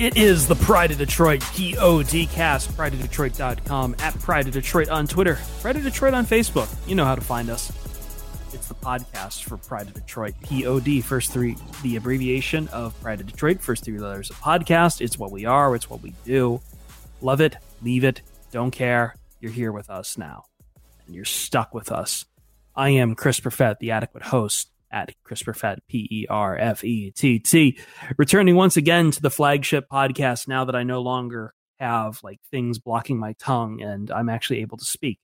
It is the Pride of Detroit, PODcast, prideofdetroit.com, at Pride of Detroit on Twitter, Pride of Detroit on Facebook. You know how to find us. It's the podcast for Pride of Detroit, POD, first three, the abbreviation of Pride of Detroit, first three letters of podcast. It's what we are. It's what we do. Love it. Leave it. Don't care. You're here with us now, and you're stuck with us. I am Chris Perfett, the adequate host. At Chris Perfett, Perfett, returning once again to the flagship podcast now that I no longer have like things blocking my tongue and I'm actually able to speak.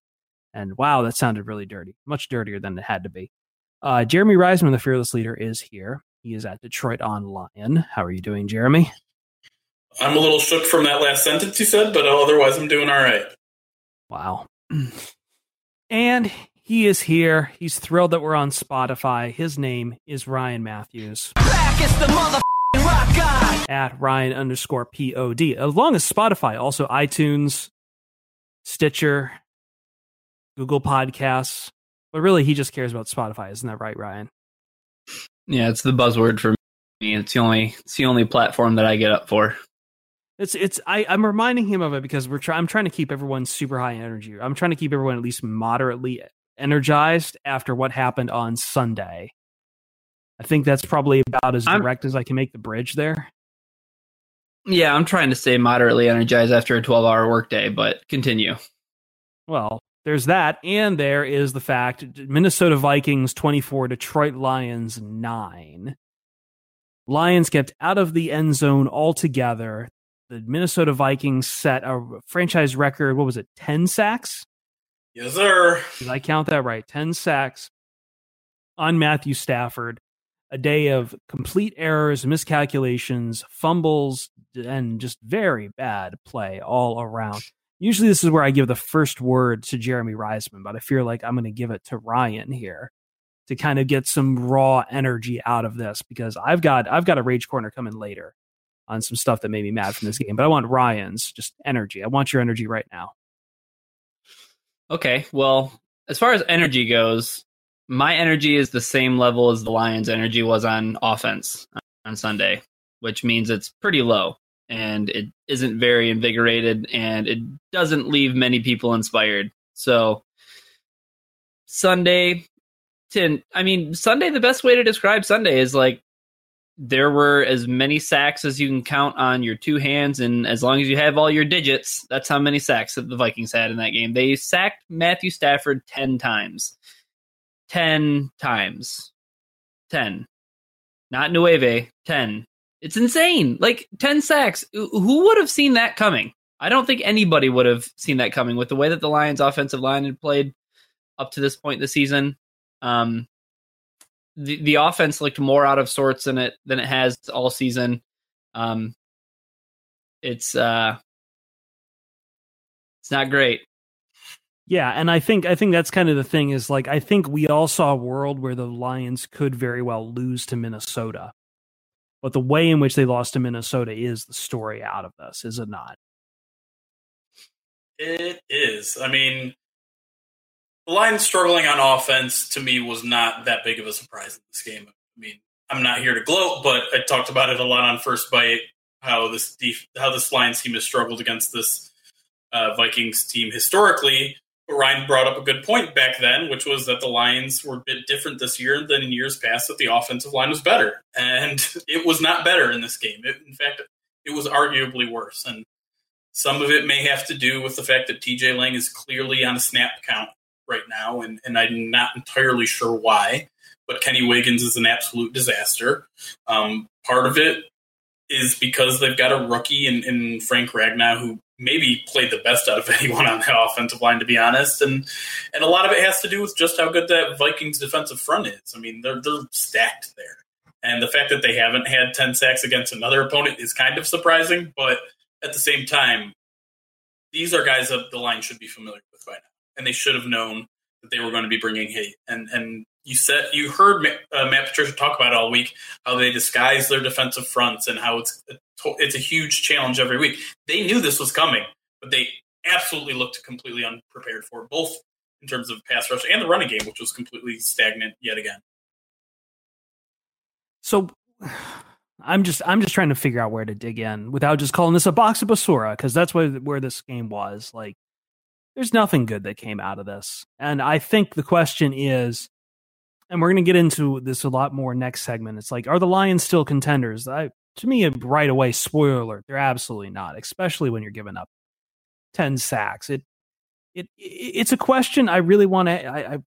And wow, that sounded really dirty, much dirtier than it had to be. Jeremy Reisman, the fearless leader, is here. He is at Detroit on Lion. How are you doing, Jeremy? I'm a little shook from that last sentence you said, but otherwise I'm doing all right. Wow. And he is here. He's thrilled that we're on Spotify. His name is Ryan Matthews. Black is the motherfucking rock guy. At Ryan underscore POD. Along as Spotify, also iTunes, Stitcher, Google Podcasts. But really, he just cares about Spotify. Isn't that right, Ryan? Yeah, it's the buzzword for me. It's the only platform that I get up for. I'm reminding him of it because I'm trying to keep everyone super high energy. I'm trying to keep everyone at least moderately energized after what happened on Sunday. I think that's probably about as direct as I can make the bridge there. Yeah, I'm trying to stay moderately energized after a 12-hour workday, but continue. Well, there's that, and there is the fact Minnesota Vikings 24, Detroit Lions 9. Lions kept out of the end zone altogether. The Minnesota Vikings set a franchise record. What was it? 10 sacks? Yes, sir. Did I count that right? 10 sacks on Matthew Stafford. A day of complete errors, miscalculations, fumbles, and just very bad play all around. Usually this is where I give the first word to Jeremy Reisman, but I feel like I'm going to give it to Ryan here to kind of get some raw energy out of this, because I've got a rage corner coming later on some stuff that made me mad from this game, but I want Ryan's just energy. I want your energy right now. Okay, well, as far as energy goes, my energy is the same level as the Lions' energy was on offense on Sunday, which means it's pretty low, and it isn't very invigorated, and it doesn't leave many people inspired. So, Sunday, the best way to describe Sunday is like, there were as many sacks as you can count on your two hands, and as long as you have all your digits, that's how many sacks that the Vikings had in that game. They sacked Matthew Stafford 10 times. 10 times. 10. Not Nueve. 10. It's insane. Like, 10 sacks. Who would have seen that coming? I don't think anybody would have seen that coming with the way that the Lions' offensive line had played up to this point this season. The offense looked more out of sorts than it has all season. It's not great. Yeah, and I think that's kind of the thing is like I think we all saw a world where the Lions could very well lose to Minnesota, but the way in which they lost to Minnesota is the story out of this, is it not? It is. I mean, the Lions struggling on offense, to me, was not that big of a surprise in this game. I mean, I'm not here to gloat, but I talked about it a lot on First Bite, how this Lions team has struggled against this Vikings team historically. Ryan brought up a good point back then, which was that the Lions were a bit different this year than in years past, that the offensive line was better. And it was not better in this game. In fact, it was arguably worse. And some of it may have to do with the fact that TJ Lang is clearly on a snap count right now, and I'm not entirely sure why. But Kenny Wiggins is an absolute disaster. Part of it is because they've got a rookie in Frank Ragnow who maybe played the best out of anyone on the offensive line, to be honest. And a lot of it has to do with just how good that Vikings defensive front is. I mean, they're stacked there. And the fact that they haven't had 10 sacks against another opponent is kind of surprising. But at the same time, these are guys that the line should be familiar with by now. And they should have known that they were going to be bringing hate. And you heard Matt Patricia talk about it all week, how they disguise their defensive fronts and how it's a huge challenge every week. They knew this was coming, but they absolutely looked completely unprepared for it, both in terms of pass rush and the running game, which was completely stagnant yet again. So I'm just trying to figure out where to dig in without just calling this a box of basura, because that's where this game was. Like, there's nothing good that came out of this. And I think the question is, and we're going to get into this a lot more next segment, it's like, are the Lions still contenders? To me, right away, spoiler alert, they're absolutely not, especially when you're giving up 10 sacks. It's a question I really want to...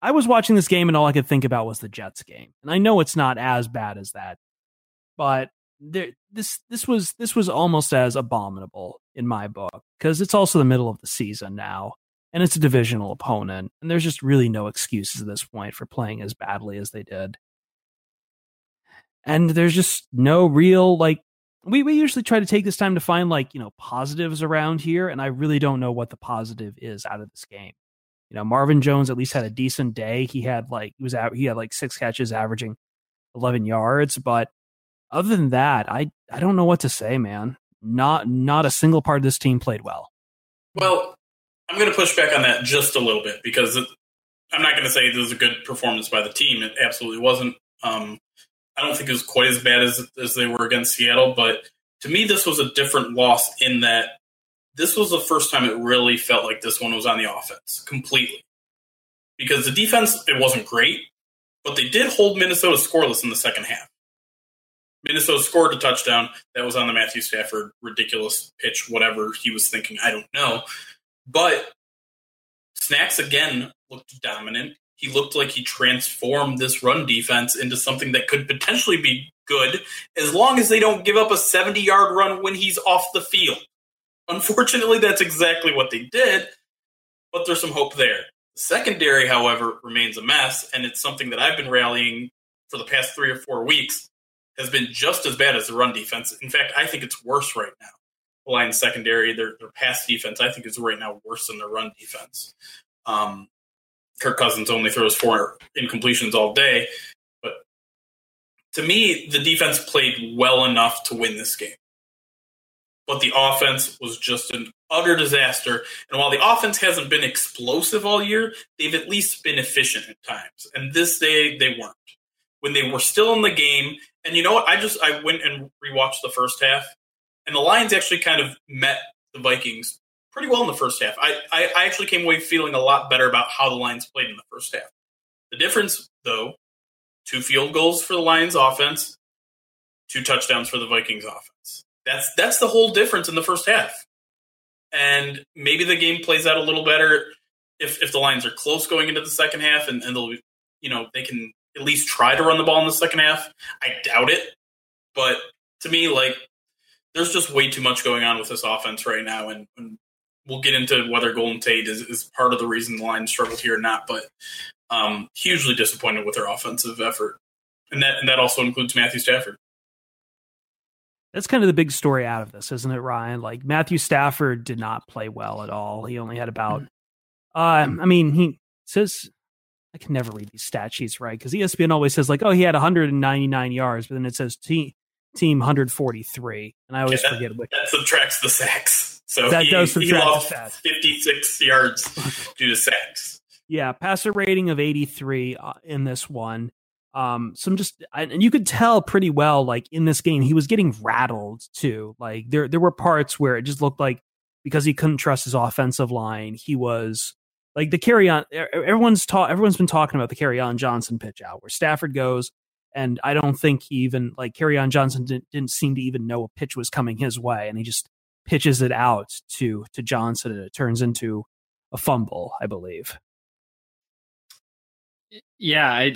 I was watching this game and all I could think about was the Jets game. And I know it's not as bad as that, but this was almost as abominable in my book, because it's also the middle of the season now. And it's a divisional opponent, and there's just really no excuses at this point for playing as badly as they did. And there's just no real, like, we usually try to take this time to find, like, you know, positives around here, and I really don't know what the positive is out of this game. You know, Marvin Jones at least had a decent day. He had 6 catches, averaging 11 yards. But other than that, I don't know what to say, man. Not a single part of this team played well. Well, I'm going to push back on that just a little bit, because I'm not going to say this was a good performance by the team. It absolutely wasn't. I don't think it was quite as bad as they were against Seattle, but to me, this was a different loss in that this was the first time it really felt like this one was on the offense completely, because the defense, it wasn't great, but they did hold Minnesota scoreless in the second half. Minnesota scored a touchdown that was on the Matthew Stafford ridiculous pitch, whatever he was thinking, I don't know. But Snacks, again, looked dominant. He looked like he transformed this run defense into something that could potentially be good, as long as they don't give up a 70-yard run when he's off the field. Unfortunately, that's exactly what they did, but there's some hope there. The secondary, however, remains a mess, and it's something that I've been rallying for the past 3 or 4 weeks, has been just as bad as the run defense. In fact, I think it's worse right now. Lions secondary, their pass defense, I think, is right now worse than their run defense. Kirk Cousins only throws 4 incompletions all day. But to me, the defense played well enough to win this game. But the offense was just an utter disaster. And while the offense hasn't been explosive all year, they've at least been efficient at times. And this day, they weren't. When they were still in the game, and you know what? I went and rewatched the first half. And the Lions actually kind of met the Vikings pretty well in the first half. I actually came away feeling a lot better about how the Lions played in the first half. The difference, though, 2 field goals for the Lions offense, 2 touchdowns for the Vikings offense. That's the whole difference in the first half. And maybe the game plays out a little better if the Lions are close going into the second half, and they'll, you know, they can at least try to run the ball in the second half. I doubt it. But to me, like, there's just way too much going on with this offense right now, and we'll get into whether Golden Tate is part of the reason the Lions struggled here or not, but hugely disappointed with their offensive effort. And that also includes Matthew Stafford. That's kind of the big story out of this, isn't it, Ryan? Like, Matthew Stafford did not play well at all. He only had about, he says, I can never read these stat sheets right, because ESPN always says, like, oh, he had 199 yards, but then it says team 143, and I always forget which. That subtracts the sacks. So that does subtract the sacks. 56 yards due to sacks. Yeah, passer rating of 83 in this one. And you could tell pretty well, like, in this game, he was getting rattled too. Like there were parts where it just looked like because he couldn't trust his offensive line. He was like the Kerryon. Everyone's been talking about the Kerryon Johnson pitch out where Stafford goes. And I don't think he even like Kerryon Johnson didn't seem to even know a pitch was coming his way. And he just pitches it out to Johnson. And it turns into a fumble, I believe. Yeah. I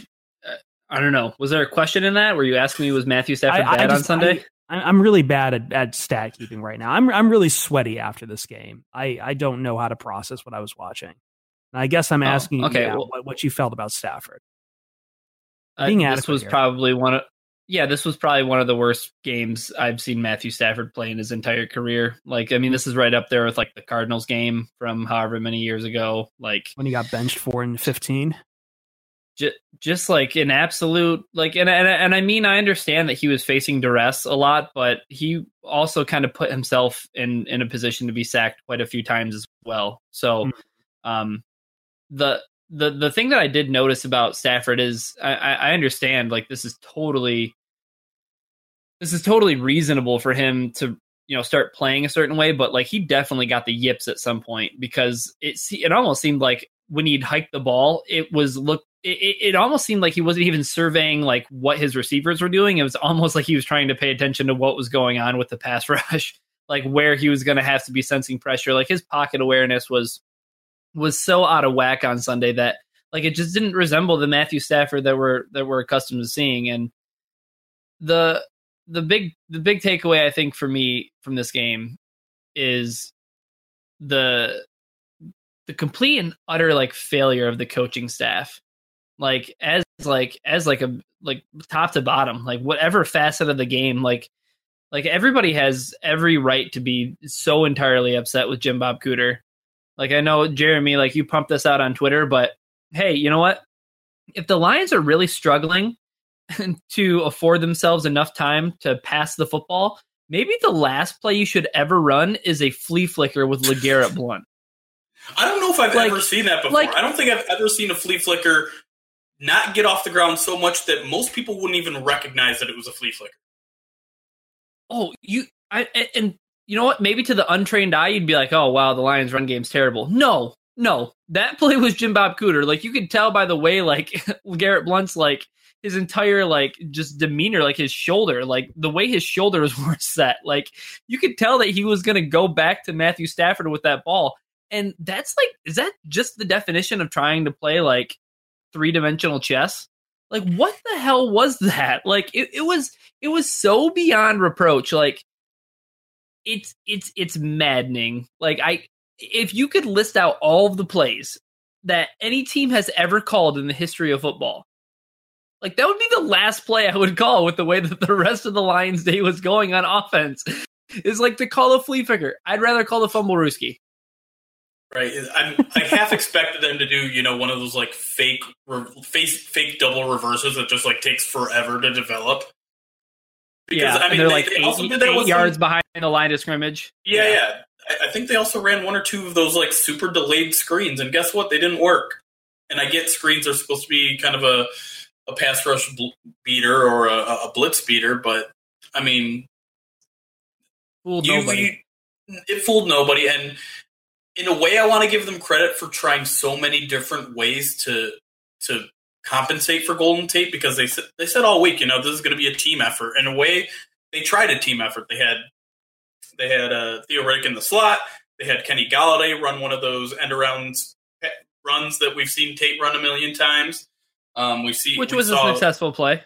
don't know. Was there a question in that? Were you asking me, was Matthew Stafford bad on Sunday? I'm really bad at stat keeping right now. I'm really sweaty after this game. I don't know how to process what I was watching. And I guess I'm asking what you felt about Stafford. This was probably one of the worst games I've seen Matthew Stafford play in his entire career. Like, I mean, this is right up there with like the Cardinals game from however many years ago, like when he got benched 4 and 15. Just like an absolute, like, and I mean, I understand that he was facing duress a lot, but he also kind of put himself in a position to be sacked quite a few times as well. So, the thing that I did notice about Stafford is I understand, like, this is totally reasonable for him to, you know, start playing a certain way, but like he definitely got the yips at some point because it almost seemed like when he'd hike the ball, it almost seemed like he wasn't even surveying like what his receivers were doing. It was almost like he was trying to pay attention to what was going on with the pass rush, like where he was going to have to be sensing pressure. Like his pocket awareness was so out of whack on Sunday that like it just didn't resemble the Matthew Stafford that we're accustomed to seeing. And the big takeaway I think for me from this game is the complete and utter like failure of the coaching staff. Like as top to bottom, like whatever facet of the game, like everybody has every right to be so entirely upset with Jim Bob Cooter. Like I know Jeremy, like you pumped this out on Twitter, but hey, you know what? If the Lions are really struggling to afford themselves enough time to pass the football, maybe the last play you should ever run is a flea flicker with LeGarrette Blount. I don't know if I've ever seen that before. I don't think I've ever seen a flea flicker not get off the ground so much that most people wouldn't even recognize that it was a flea flicker. Oh, you know what? Maybe to the untrained eye, you'd be like, oh, wow, the Lions run game's terrible. No, that play was Jim Bob Cooter. Like you could tell by the way, like LeGarrette Blount's, like his entire, like just demeanor, like his shoulder, like the way his shoulders were set. Like you could tell that he was going to go back to Matthew Stafford with that ball. And that's like, is that just the definition of trying to play like three-dimensional chess? Like what the hell was that? Like it was so beyond reproach. Like it's maddening. Like if you could list out all of the plays that any team has ever called in the history of football, like that would be the last play I would call with the way that the rest of the Lions day was going on offense. It's like to call a flea flicker. I'd rather call the fumble Rooski. Right, I half expected them to do, you know, one of those like fake double reverses that just like takes forever to develop. Because, yeah, I mean, they're like eight yards behind the line of scrimmage. Yeah. I think they also ran one or two of those like super delayed screens, and guess what? They didn't work. And I get screens are supposed to be kind of a pass rush beater or a blitz beater, but I mean, it fooled nobody. And in a way, I want to give them credit for trying so many different ways to compensate for Golden Tate, because they said all week, you know, this is going to be a team effort. In a way, they tried a team effort. They had Theo Riddick in the slot. They had Kenny Galladay run one of those end-around runs that we've seen Tate run a million times. A successful play.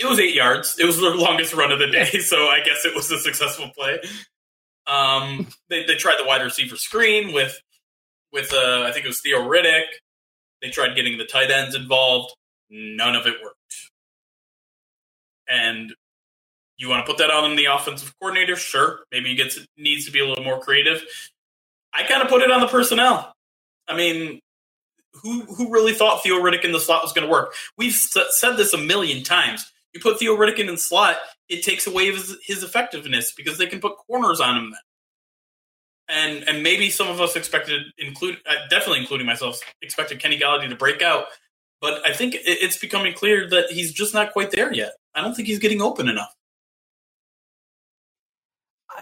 It was 8 yards. It was the longest run of the day, so I guess it was a successful play. They tried the wide receiver screen with I think it was Theo Riddick. They tried getting the tight ends involved. None of it worked. And you want to put that on the offensive coordinator? Sure. Maybe he needs to be a little more creative. I kind of put it on the personnel. I mean, who really thought Theo Riddick in the slot was going to work? We've said this a million times. You put Theo Riddick in the slot, it takes away his effectiveness because they can put corners on him then. And maybe some of us expected Kenny Galladay to break out. But I think it's becoming clear that he's just not quite there yet. I don't think he's getting open enough.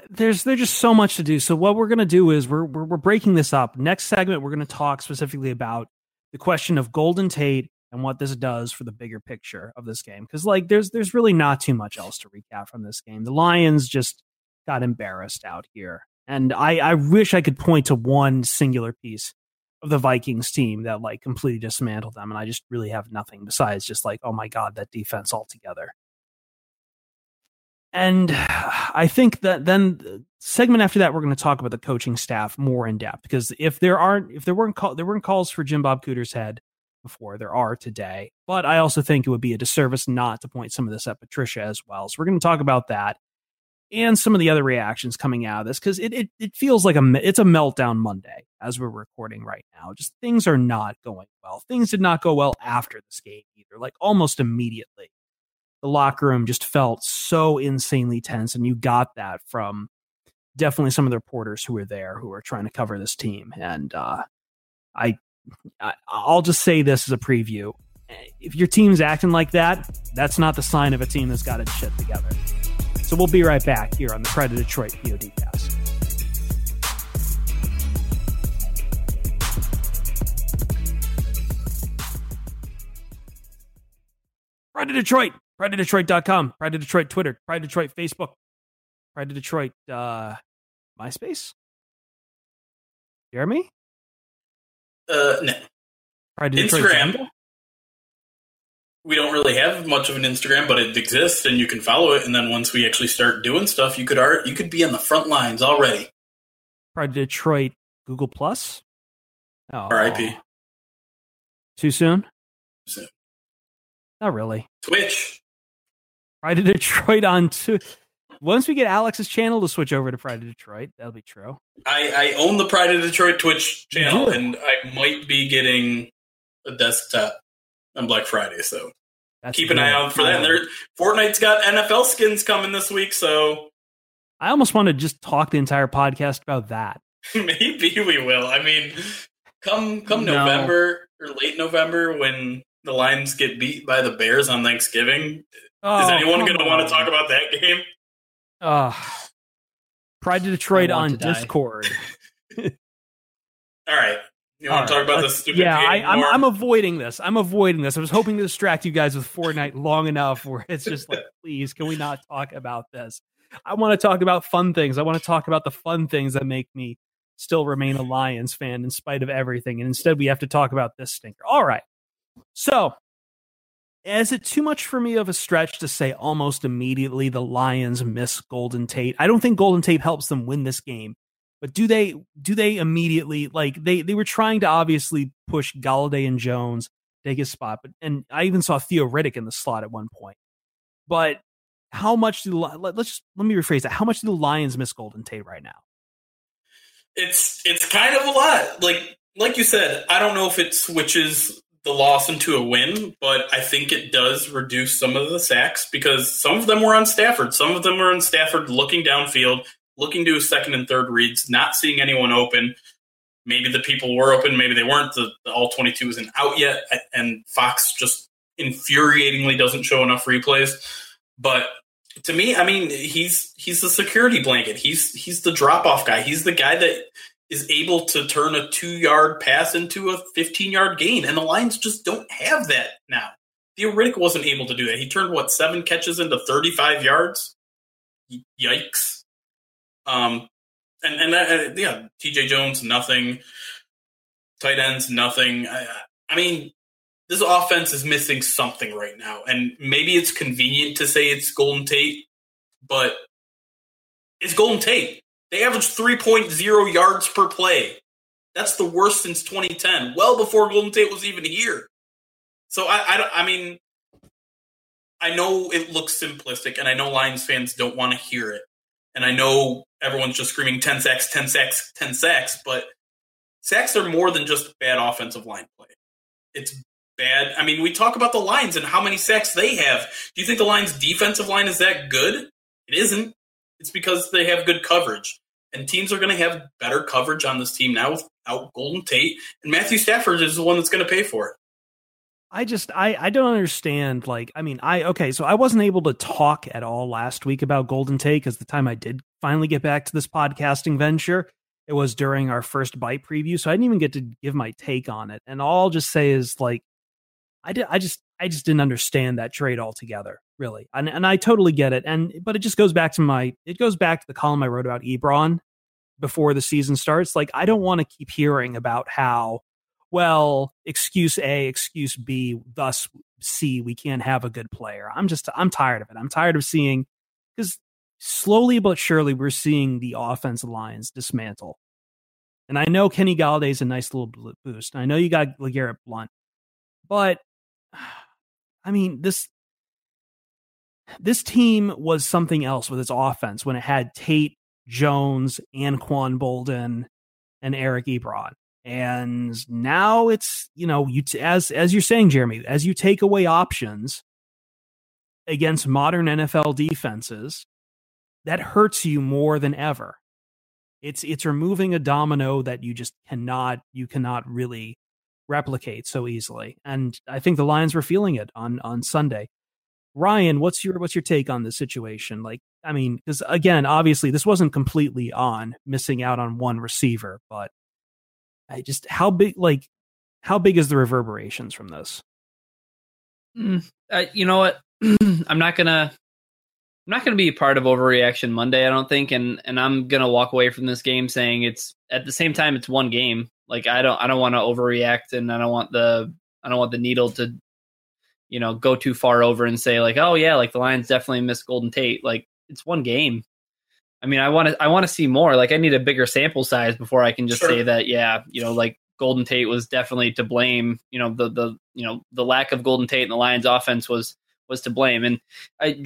there's just so much to do. So what we're going to do is we're breaking this up. Next segment, we're going to talk specifically about the question of Golden Tate and what this does for the bigger picture of this game. Because like there's really not too much else to recap from this game. The Lions just got embarrassed out here. And I wish I could point to one singular piece of the Vikings team that like completely dismantled them. And I just really have nothing besides just like, oh my God, that defense altogether. And I think that then segment after that, we're going to talk about the coaching staff more in depth, because if there weren't calls for Jim Bob Cooter's head before, there are today. But I also think it would be a disservice not to point some of this at Patricia as well. So we're going to talk about that and some of the other reactions coming out of this, because it feels like it's a meltdown Monday as we're recording right now. Just things are not going well. Things did not go well after this game either. Like almost immediately, the locker room just felt so insanely tense, and you got that from definitely some of the reporters who were there, who were trying to cover this team. And I'll just say this as a preview: if your team's acting like that, that's not the sign of a team that's got its shit together. So we'll be right back here on the Pride of Detroit PODcast. Pride of Detroit, prideofdetroit.com, Pride of Detroit Twitter, Pride of Detroit Facebook, Pride of Detroit MySpace. Jeremy? No. Pride of Detroit Instagram. We don't really have much of an Instagram, but it exists and you can follow it. And then once we actually start doing stuff, you could be on the front lines already. Pride of Detroit Google Plus. Oh, RIP. Too soon? Not really. Twitch. Pride of Detroit on two. Once we get Alex's channel to switch over to Pride of Detroit, that'll be true. I own the Pride of Detroit Twitch channel, and I might be getting a desktop on Black Friday, so that's keep an eye out for that. And Fortnite's got NFL skins coming this week, so I almost want to just talk the entire podcast about that. Maybe we will. I mean, come November or late November when the Lions get beat by the Bears on Thanksgiving. Is anyone going to want to talk about that game? Pride of Detroit on Discord. All right. You want to talk about this stupid game? Yeah, I'm avoiding this. I was hoping to distract you guys with Fortnite long enough where it's just like, please, can we not talk about this? I want to talk about fun things. I want to talk about the fun things that make me still remain a Lions fan in spite of everything. And instead, we have to talk about this stinker. All right. So, is it too much for me of a stretch to say almost immediately the Lions miss Golden Tate? I don't think Golden Tate helps them win this game, but do they immediately, like they were trying to obviously push Galladay and Jones, take his spot, and I even saw Theo Riddick in the slot at one point. But how much do let me rephrase that? How much do the Lions miss Golden Tate right now? It's kind of a lot. Like you said, I don't know if it switches the loss into a win, but I think it does reduce some of the sacks, because some of them were on Stafford. Some of them were on Stafford looking downfield, looking to his second and third reads, not seeing anyone open. Maybe the people were open, maybe they weren't. The all 22 isn't out yet, and Fox just infuriatingly doesn't show enough replays. But to me, I mean, he's the security blanket. He's the drop-off guy. He's the guy that is able to turn a 2-yard pass into a 15-yard gain, and the Lions just don't have that now. Theo Riddick wasn't able to do that. He turned, 7 catches into 35 yards? Yikes. TJ Jones, nothing. Tight ends, nothing. I mean, this offense is missing something right now, and maybe it's convenient to say it's Golden Tate, but it's Golden Tate. They averaged 3.0 yards per play. That's the worst since 2010, well before Golden Tate was even here. So, I mean, I know it looks simplistic, and I know Lions fans don't want to hear it. And I know everyone's just screaming 10 sacks, 10 sacks, 10 sacks, but sacks are more than just bad offensive line play. It's bad. I mean, we talk about the Lions and how many sacks they have. Do you think the Lions' defensive line is that good? It isn't. It's because they have good coverage, and teams are going to have better coverage on this team now without Golden Tate, and Matthew Stafford is the one that's going to pay for it. I don't understand. So I wasn't able to talk at all last week about Golden Tate because the time I did finally get back to this podcasting venture, it was during our first bite preview. So I didn't even get to give my take on it. And all I'll just say is I just didn't understand that trade altogether, really. And I totally get it. But it just goes back to the column I wrote about Ebron before the season starts. Like, I don't want to keep hearing about how, well, excuse A, excuse B, thus C, we can't have a good player. I'm tired of it. I'm tired of seeing, because slowly but surely we're seeing the offensive lines dismantle. And I know Kenny Galladay is a nice little boost. I know you got LeGarrette Blount, but I mean, this team was something else with its offense when it had Tate, Jones, Anquan Bolden, and Eric Ebron. And now it's, as you're saying, Jeremy, as you take away options against modern NFL defenses, that hurts you more than ever. It's removing a domino that you just cannot really replicate so easily. And I think the Lions were feeling it on Sunday. Ryan, what's your take on this situation? Because again, obviously this wasn't completely on missing out on one receiver, but how big is the reverberations from this? You know what? I'm not gonna be a part of Overreaction Monday, I don't think, and I'm gonna walk away from this game saying it's, at the same time, it's one game. Like, I don't want to overreact, and I don't want the needle to, go too far over and say the Lions definitely missed Golden Tate. Like, it's one game. I mean, I want to see more. Like, I need a bigger sample size before I can just say that, Golden Tate was definitely to blame. The lack of Golden Tate in the Lions offense was to blame. And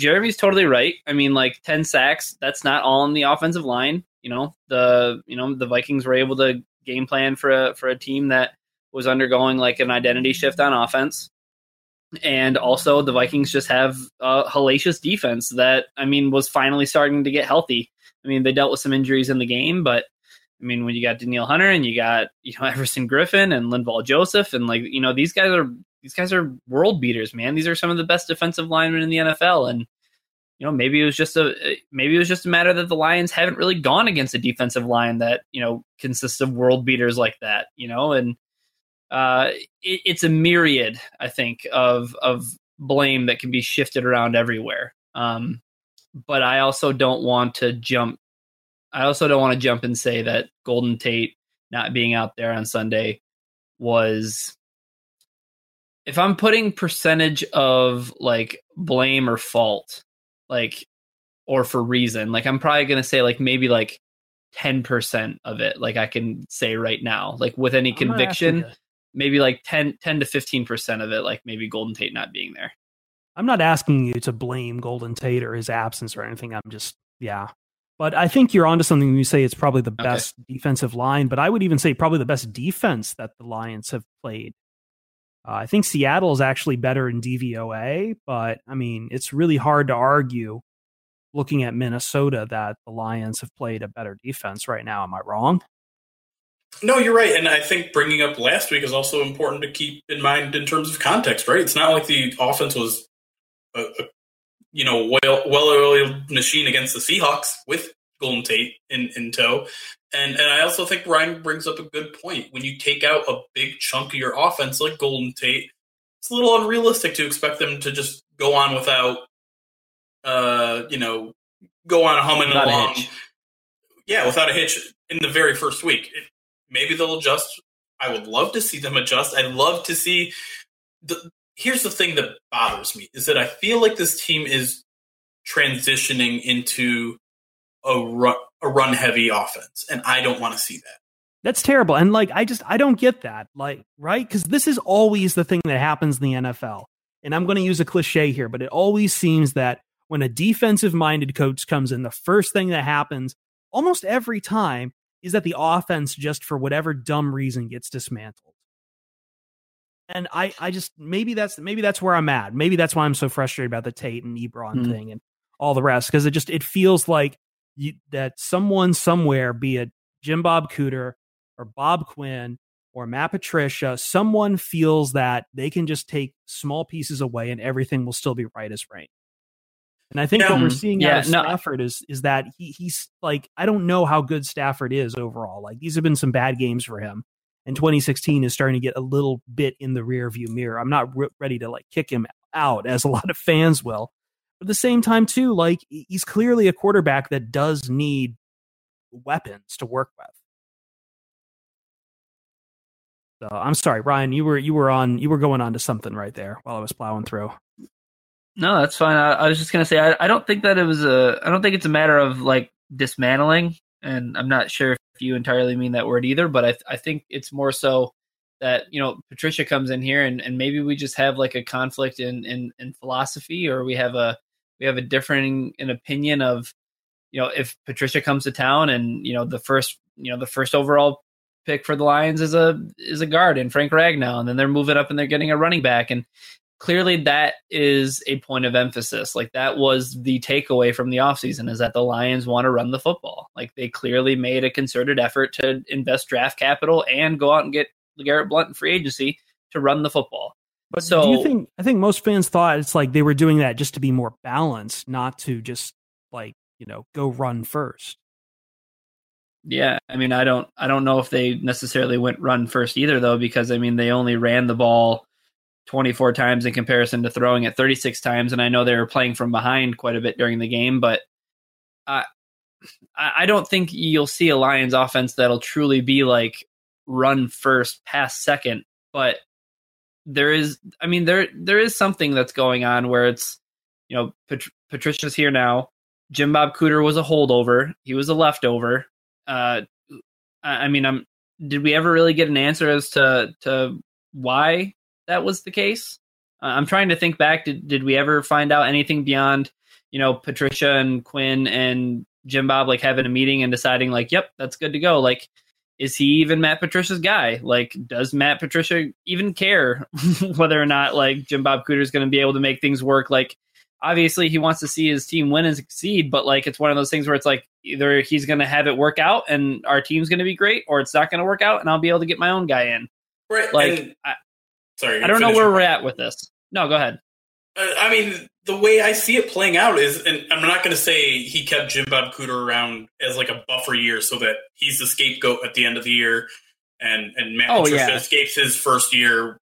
Jeremy's totally right. I mean, 10 sacks, that's not all on the offensive line. The Vikings were able to game plan for a team that was undergoing an identity shift on offense. And also the Vikings just have a hellacious defense that, was finally starting to get healthy. They dealt with some injuries in the game, but when you got Danielle Hunter and you got, Everson Griffin and Linval Joseph and these guys are world beaters, man. These are some of the best defensive linemen in the NFL. And, maybe it was just a matter that the Lions haven't really gone against a defensive line that, consists of world beaters like that, it's a myriad, I think, of blame that can be shifted around everywhere. But I also don't want to jump. I also don't want to jump and say that Golden Tate not being out there on Sunday was, if I'm putting percentage of blame or fault, or for reason, I'm probably going to say maybe 10% of it. I can say right now, with any conviction, maybe 10 to 15% of it, maybe Golden Tate not being there. I'm not asking you to blame Golden Tate or his absence or anything. I'm just, But I think you're onto something when you say it's probably the best defensive line, but I would even say probably the best defense that the Lions have played. I think Seattle is actually better in DVOA, but it's really hard to argue looking at Minnesota that the Lions have played a better defense right now. Am I wrong? No, you're right. And I think bringing up last week is also important to keep in mind in terms of context, right? It's not like the offense was well-oiled machine against the Seahawks with Golden Tate in tow. And I also think Ryan brings up a good point. When you take out a big chunk of your offense like Golden Tate, it's a little unrealistic to expect them to just go on without, go on humming along. Without a hitch in the very first week. Maybe they'll adjust. I would love to see them adjust. I'd love to see. Here's the thing that bothers me is that I feel like this team is transitioning into a run heavy offense, and I don't want to see that. That's terrible. And I don't get that. Right? Because this is always the thing that happens in the NFL. And I'm going to use a cliche here, but it always seems that when a defensive minded coach comes in, the first thing that happens almost every time is that the offense just for whatever dumb reason gets dismantled. And maybe that's where I'm at. Maybe that's why I'm so frustrated about the Tate and Ebron thing and all the rest. Cause it feels like that someone somewhere, be it Jim Bob Cooter or Bob Quinn or Matt Patricia, someone feels that they can just take small pieces away and everything will still be right as rain. And I think what we're seeing out of Stafford is that he's like, I don't know how good Stafford is overall. Like, these have been some bad games for him. And 2016 is starting to get a little bit in the rear view mirror. I'm not ready to like kick him out, as a lot of fans will. But at the same time, too, like, he's clearly a quarterback that does need weapons to work with. So I'm sorry, Ryan, you were going on to something right there while I was plowing through. No, that's fine. I was just going to say, I don't think that it was I don't think it's a matter of like dismantling, and I'm not sure if you entirely mean that word either, but I think it's more so that, you know, Patricia comes in here and maybe we just have like a conflict in philosophy, or we have a differing an opinion of, you know, if Patricia comes to town and, you know, the first overall pick for the Lions is a guard in Frank Ragnow, and then they're moving up and they're getting a running back. And clearly that is a point of emphasis. Like, that was the takeaway from the offseason, is that the Lions want to run the football. Like, they clearly made a concerted effort to invest draft capital and go out and get LeGarrette Blount in free agency to run the football. But so, I think most fans thought it's like they were doing that just to be more balanced, not to just like, you know, go run first. Yeah, I mean, I don't know if they necessarily went run first either, though, because, I mean, they only ran the ball 24 times in comparison to throwing it 36 times. And I know they were playing from behind quite a bit during the game, but I don't think you'll see a Lions offense that'll truly be like run first, pass second. But there is, I mean, there is something that's going on where it's, you know, Patricia's here now. Jim Bob Cooter was a holdover. He was a leftover. I mean, did we ever really get an answer as to why that was the case? I'm trying to think back. Did we ever find out anything beyond, you know, Patricia and Quinn and Jim Bob like having a meeting and deciding like, yep, that's good to go. Like, is he even Matt Patricia's guy? Like, does Matt Patricia even care whether or not like Jim Bob Cooter is going to be able to make things work? Like, obviously he wants to see his team win and succeed, but like, it's one of those things where it's like, either he's going to have it work out and our team's going to be great, or it's not going to work out and I'll be able to get my own guy in. Right. Like, I don't know where we're at with this. No, go ahead. I mean, the way I see it playing out is, and I'm not going to say he kept Jim Bob Cooter around as like a buffer year so that he's the scapegoat at the end of the year, and Matt Patricia escapes his first year,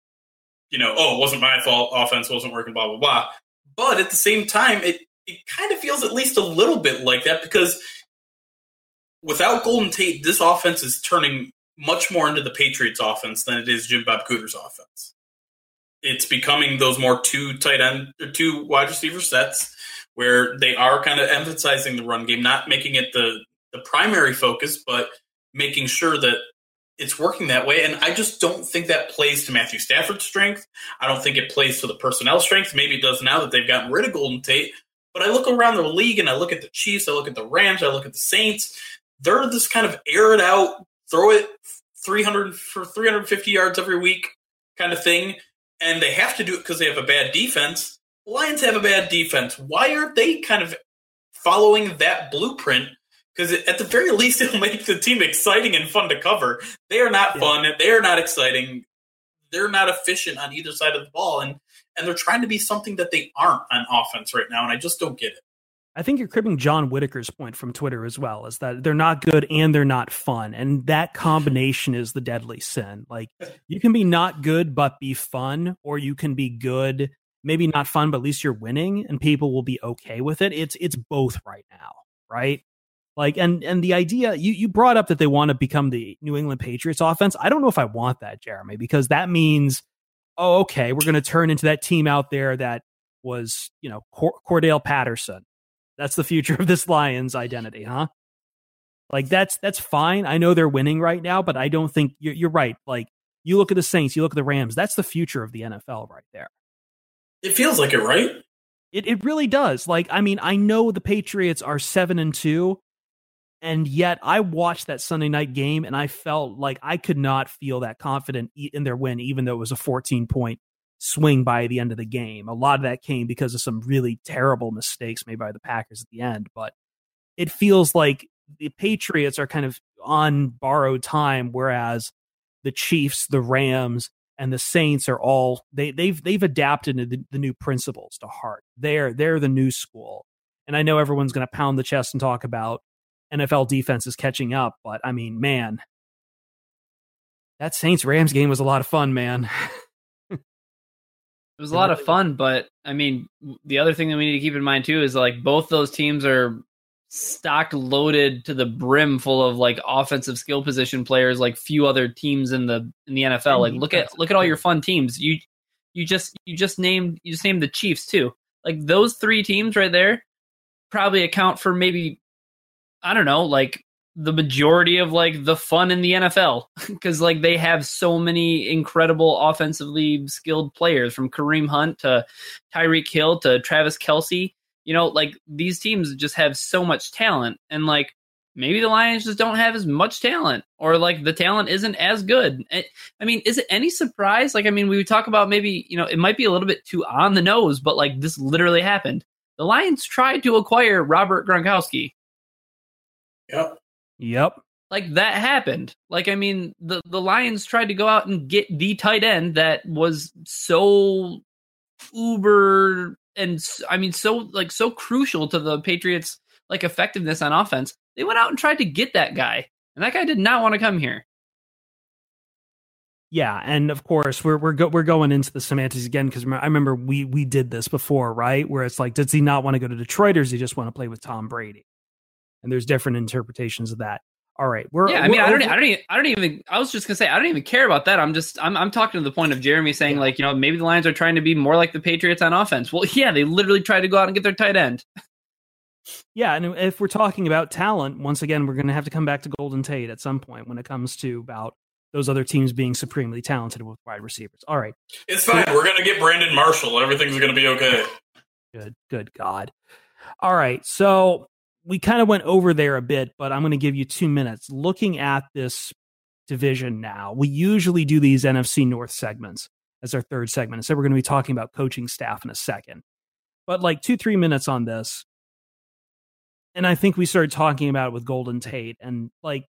you know, oh, it wasn't my fault, offense wasn't working, blah, blah, blah. But at the same time, it kind of feels at least a little bit like that, because without Golden Tate, this offense is turning much more into the Patriots offense than it is Jim Bob Cooter's offense. It's becoming those more two tight end or two wide receiver sets where they are kind of emphasizing the run game, not making it the primary focus, but making sure that it's working that way. And I just don't think that plays to Matthew Stafford's strength. I don't think it plays to the personnel strength. Maybe it does now that they've gotten rid of Golden Tate. But I look around the league and I look at the Chiefs, I look at the Rams, I look at the Saints. They're this kind of air it out, throw it 300 for 350 yards every week kind of thing. And they have to do it because they have a bad defense. Lions have a bad defense. Why aren't they kind of following that blueprint? Because at the very least, it'll make the team exciting and fun to cover. They are not fun. They are not exciting. They're not efficient on either side of the ball. And they're trying to be something that they aren't on offense right now. And I just don't get it. I think you're cribbing John Whitaker's point from Twitter as well, is that they're not good and they're not fun. And that combination is the deadly sin. Like, you can be not good, but be fun, or you can be good, maybe not fun, but at least you're winning and people will be okay with it. It's both right now. Right. Like, and the idea you brought up that they want to become the New England Patriots offense. I don't know if I want that, Jeremy, because that means, oh, okay, we're going to turn into that team out there that was, you know, Cordell Patterson. That's the future of this Lions identity, huh? Like, that's fine. I know they're winning right now, but I don't think you're right. Like, you look at the Saints, you look at the Rams. That's the future of the NFL right there. It feels like it, right? It really does. Like, I mean, I know the Patriots are 7-2, and yet I watched that Sunday night game and I felt like I could not feel that confident in their win, even though it was a 14-point swing by the end of the game. A lot of that came because of some really terrible mistakes made by the Packers at the end, but it feels like the Patriots are kind of on borrowed time, whereas the Chiefs, the Rams, and the Saints are all they've adapted to the new principles to heart. They're the new school. And I know everyone's going to pound the chest and talk about NFL defenses catching up, but I mean, man, that Saints-Rams game was a lot of fun, man. It was a lot of fun, but I mean, the other thing that we need to keep in mind too is like both those teams are stocked, loaded to the brim, full of like offensive skill position players, like few other teams in the NFL. Like look at all your fun teams. You just named the Chiefs too. Like those three teams right there probably account for maybe, I don't know, like the majority of like the fun in the NFL, because like they have so many incredible offensively skilled players, from Kareem Hunt to Tyreek Hill to Travis Kelce. You know, like these teams just have so much talent, and like maybe the Lions just don't have as much talent, or like the talent isn't as good. I mean, is it any surprise? Like, I mean, we would talk about maybe, you know, it might be a little bit too on the nose, but like this literally happened. The Lions tried to acquire Robert Gronkowski. Yep. Like that happened. Like, I mean, the Lions tried to go out and get the tight end that was so uber and I mean, so crucial to the Patriots, like effectiveness on offense. They went out and tried to get that guy, and that guy did not want to come here. Yeah. And of course we're going into the semantics again, because I remember we did this before, right? Where it's like, does he not want to go to Detroit, or does he just want to play with Tom Brady? And there's different interpretations of that. All right, I was just gonna say I don't even care about that. I'm talking to the point of Jeremy saying like, you know, maybe the Lions are trying to be more like the Patriots on offense. Well, yeah, they literally tried to go out and get their tight end. Yeah, and if we're talking about talent, once again, we're gonna have to come back to Golden Tate at some point when it comes to about those other teams being supremely talented with wide receivers. All right, it's fine. We're gonna get Brandon Marshall. Everything's gonna be okay. Good God. All right, so. We kind of went over there a bit, but I'm going to give you 2 minutes. Looking at this division now, we usually do these NFC North segments as our third segment. So we're going to be talking about coaching staff in a second. But like 2-3 minutes on this. And I think we started talking about it with Golden Tate. And like,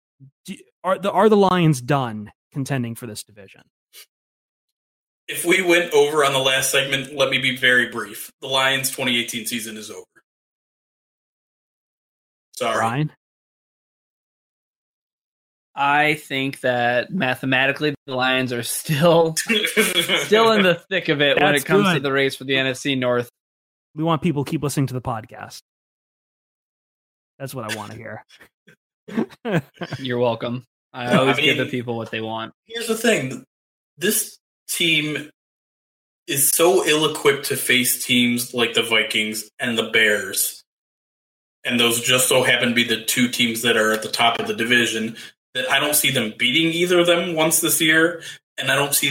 are the Lions done contending for this division? If we went over on the last segment, let me be very brief. The Lions 2018 season is over. Sorry. Brian? I think that mathematically the Lions are still in the thick of it. That's when it comes to the race for the NFC North. We want people to keep listening to the podcast. That's what I want to hear. You're welcome. I give the people what they want. Here's the thing. This team is so ill-equipped to face teams like the Vikings and the Bears. And those just so happen to be the two teams that are at the top of the division, that I don't see them beating either of them once this year. And I don't see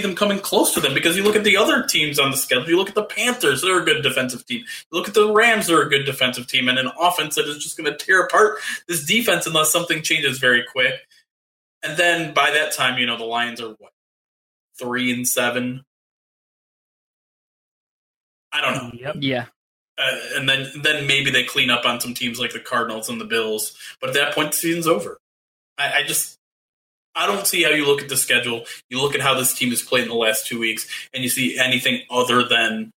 them coming close to them, because you look at the other teams on the schedule. You look at the Panthers, they're a good defensive team. You look at the Rams, they're a good defensive team, and an offense that is just going to tear apart this defense unless something changes very quick. And then by that time, you know, the Lions are what? 3-7. I don't know. Yep. Yeah. And then maybe they clean up on some teams like the Cardinals and the Bills. But at that point, the season's over. I don't see how you look at the schedule. You look at how this team has played in the last 2 weeks, and you see anything other than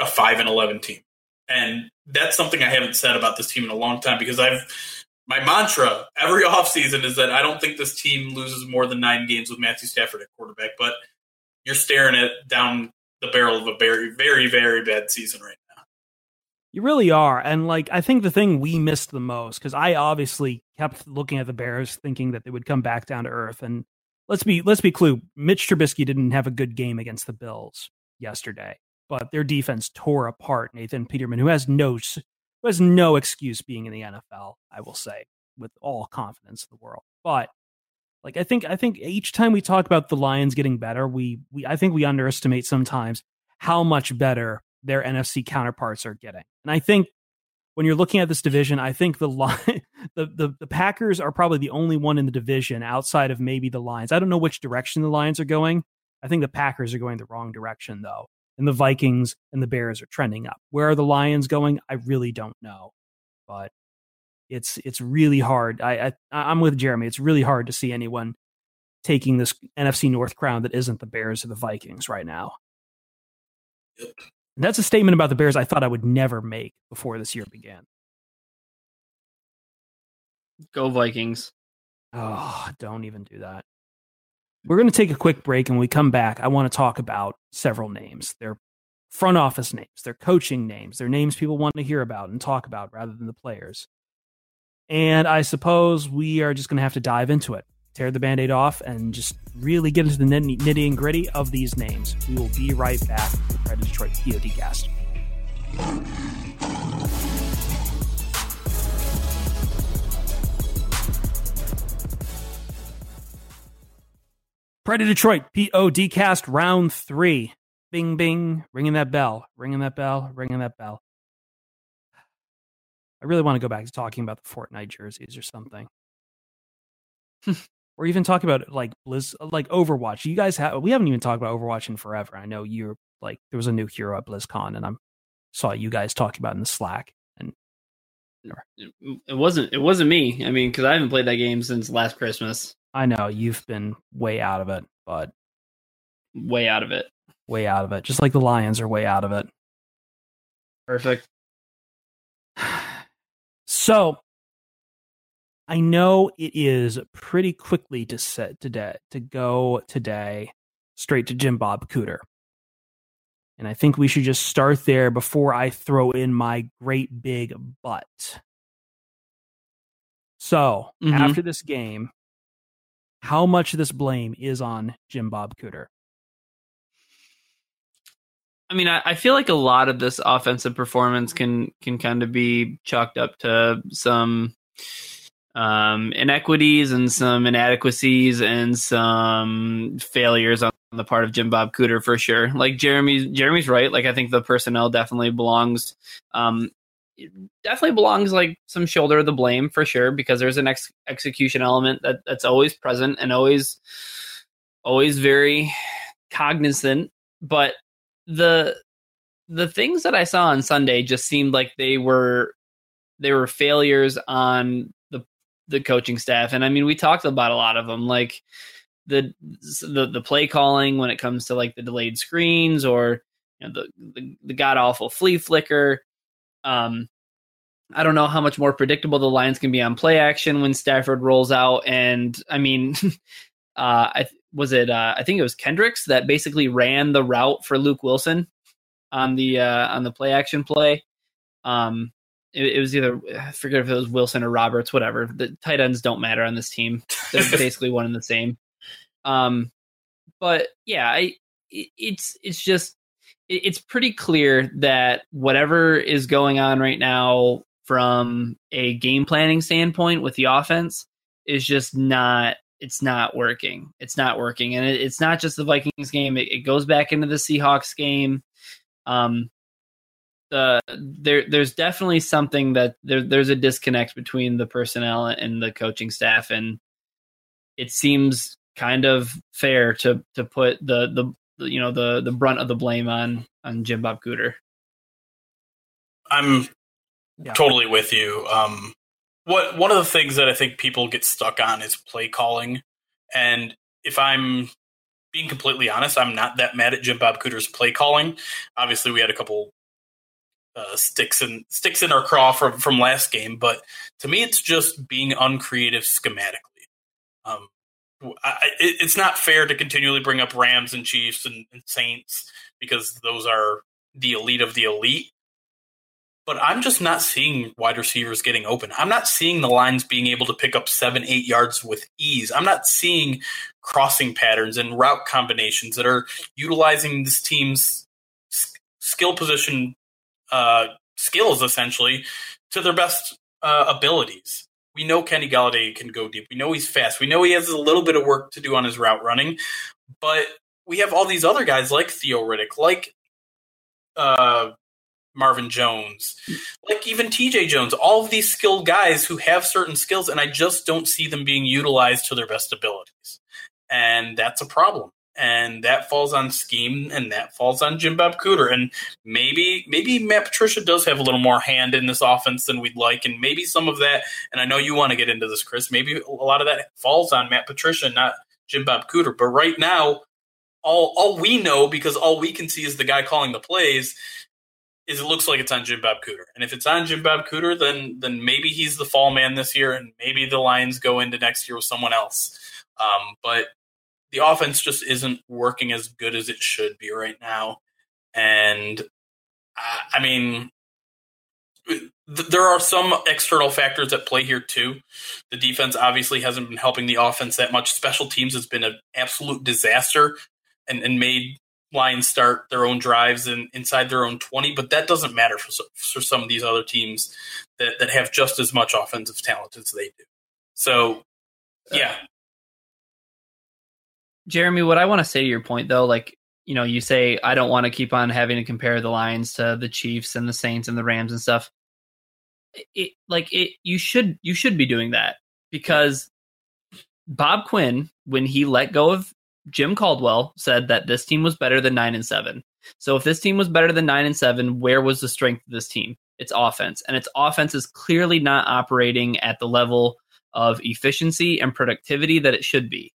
a 5-11 team. And that's something I haven't said about this team in a long time, because my mantra every offseason is that I don't think this team loses more than 9 games with Matthew Stafford at quarterback. But you're staring at down the barrel of a very, very, very bad season right now. You really are. And like, I think the thing we missed the most, because I obviously kept looking at the Bears thinking that they would come back down to earth. And let's be clue. Mitch Trubisky didn't have a good game against the Bills yesterday, but their defense tore apart Nathan Peterman, who has no excuse being in the NFL, I will say with all confidence in the world. But like, I think each time we talk about the Lions getting better, I think we underestimate sometimes how much better their NFC counterparts are getting. And I think when you're looking at this division, I think the Packers are probably the only one in the division outside of maybe the Lions. I don't know which direction the Lions are going. I think the Packers are going the wrong direction, though. And the Vikings and the Bears are trending up. Where are the Lions going? I really don't know. But It's really hard. I'm with Jeremy. It's really hard to see anyone taking this NFC North crown that isn't the Bears or the Vikings right now. Yep. And that's a statement about the Bears I thought I would never make before this year began. Go Vikings. Oh, don't even do that. We're going to take a quick break, and when we come back, I want to talk about several names. They're front office names, they're coaching names, they're names people want to hear about and talk about rather than the players. And I suppose we are just going to have to dive into it, tear the Band-Aid off, and just really get into the nitty and gritty of these names. We will be right back with the Pride of Detroit PODcast. Pride of Detroit PODcast round 3. Bing, bing, ringing that bell, ringing that bell, ringing that bell. I really want to go back to talking about the Fortnite jerseys or something. Or even talk about like Overwatch. You guys we haven't even talked about Overwatch in forever. I know you're like, there was a new hero at BlizzCon and I saw you guys talk about it in the Slack. And it wasn't me. I mean, cause I haven't played that game since last Christmas. I know you've been way out of it, but way out of it. Just like the Lions are way out of it. Perfect. So I know it is pretty quickly to go today straight to Jim Bob Cooter. And I think we should just start there before I throw in my great big but. So after this game, how much of this blame is on Jim Bob Cooter? I mean, I feel like a lot of this offensive performance can kind of be chalked up to some inequities and some inadequacies and some failures on the part of Jim Bob Cooter for sure. Like Jeremy's right. Like I think the personnel definitely belongs like some shoulder of the blame for sure, because there's an execution element that's always present and always very cognizant, but the things that I saw on Sunday just seemed like they were failures on the coaching staff. And I mean, we talked about a lot of them, like the play calling when it comes to like the delayed screens or, you know, the god awful flea flicker. I don't know how much more predictable the Lions can be on play action when Stafford rolls out. And I mean, I think it was Kendricks that basically ran the route for Luke Wilson on the play action play. It was either, I forget if it was Wilson or Roberts, whatever. The tight ends don't matter on this team. They're basically one and the same. But yeah, it's pretty clear that whatever is going on right now from a game planning standpoint with the offense is just not. It's not working. And it's not just the Vikings game. It goes back into the Seahawks game. There's definitely something that there's a disconnect between the personnel and the coaching staff. And it seems kind of fair to put the brunt of the blame on Jim Bob Cooter. I'm totally with you. One of the things that I think people get stuck on is play calling. And if I'm being completely honest, I'm not that mad at Jim Bob Cooter's play calling. Obviously, we had a couple sticks in our craw from last game. But to me, it's just being uncreative schematically. It's not fair to continually bring up Rams and Chiefs and Saints because those are the elite of the elite. But I'm just not seeing wide receivers getting open. I'm not seeing the lines being able to pick up 7-8 yards with ease. I'm not seeing crossing patterns and route combinations that are utilizing this team's skill position skills, essentially, to their best abilities. We know Kenny Galladay can go deep. We know he's fast. We know he has a little bit of work to do on his route running. But we have all these other guys like Theo Riddick, like Marvin Jones, like even TJ Jones, all of these skilled guys who have certain skills, and I just don't see them being utilized to their best abilities. And that's a problem. and that falls on scheme, and that falls on Jim Bob Cooter. And maybe Matt Patricia does have a little more hand in this offense than we'd like, and maybe some of that, and I know you want to get into this, Chris, maybe a lot of that falls on Matt Patricia, not Jim Bob Cooter. But right now, all we know, because all we can see is the guy calling the plays, is it looks like it's on Jim Bob Cooter. And if it's on Jim Bob Cooter, then maybe he's the fall man this year, and maybe the Lions go into next year with someone else. But the offense just isn't working as good as it should be right now. And, I mean, there are some external factors at play here, too. The defense obviously hasn't been helping the offense that much. Special teams has been an absolute disaster and made Lions start their own drives and inside their own 20, but that doesn't matter for some of these other teams that have just as much offensive talent as they do. So, yeah. Jeremy, what I want to say to your point, though, like, you know, you say, I don't want to keep on having to compare the Lions to the Chiefs and the Saints and the Rams and stuff. You should be doing that, because Bob Quinn, when he let go of Jim Caldwell, said that this team was better than 9-7. So if this team was better than 9-7, where was the strength of this team? It's offense. And its offense is clearly not operating at the level of efficiency and productivity that it should be.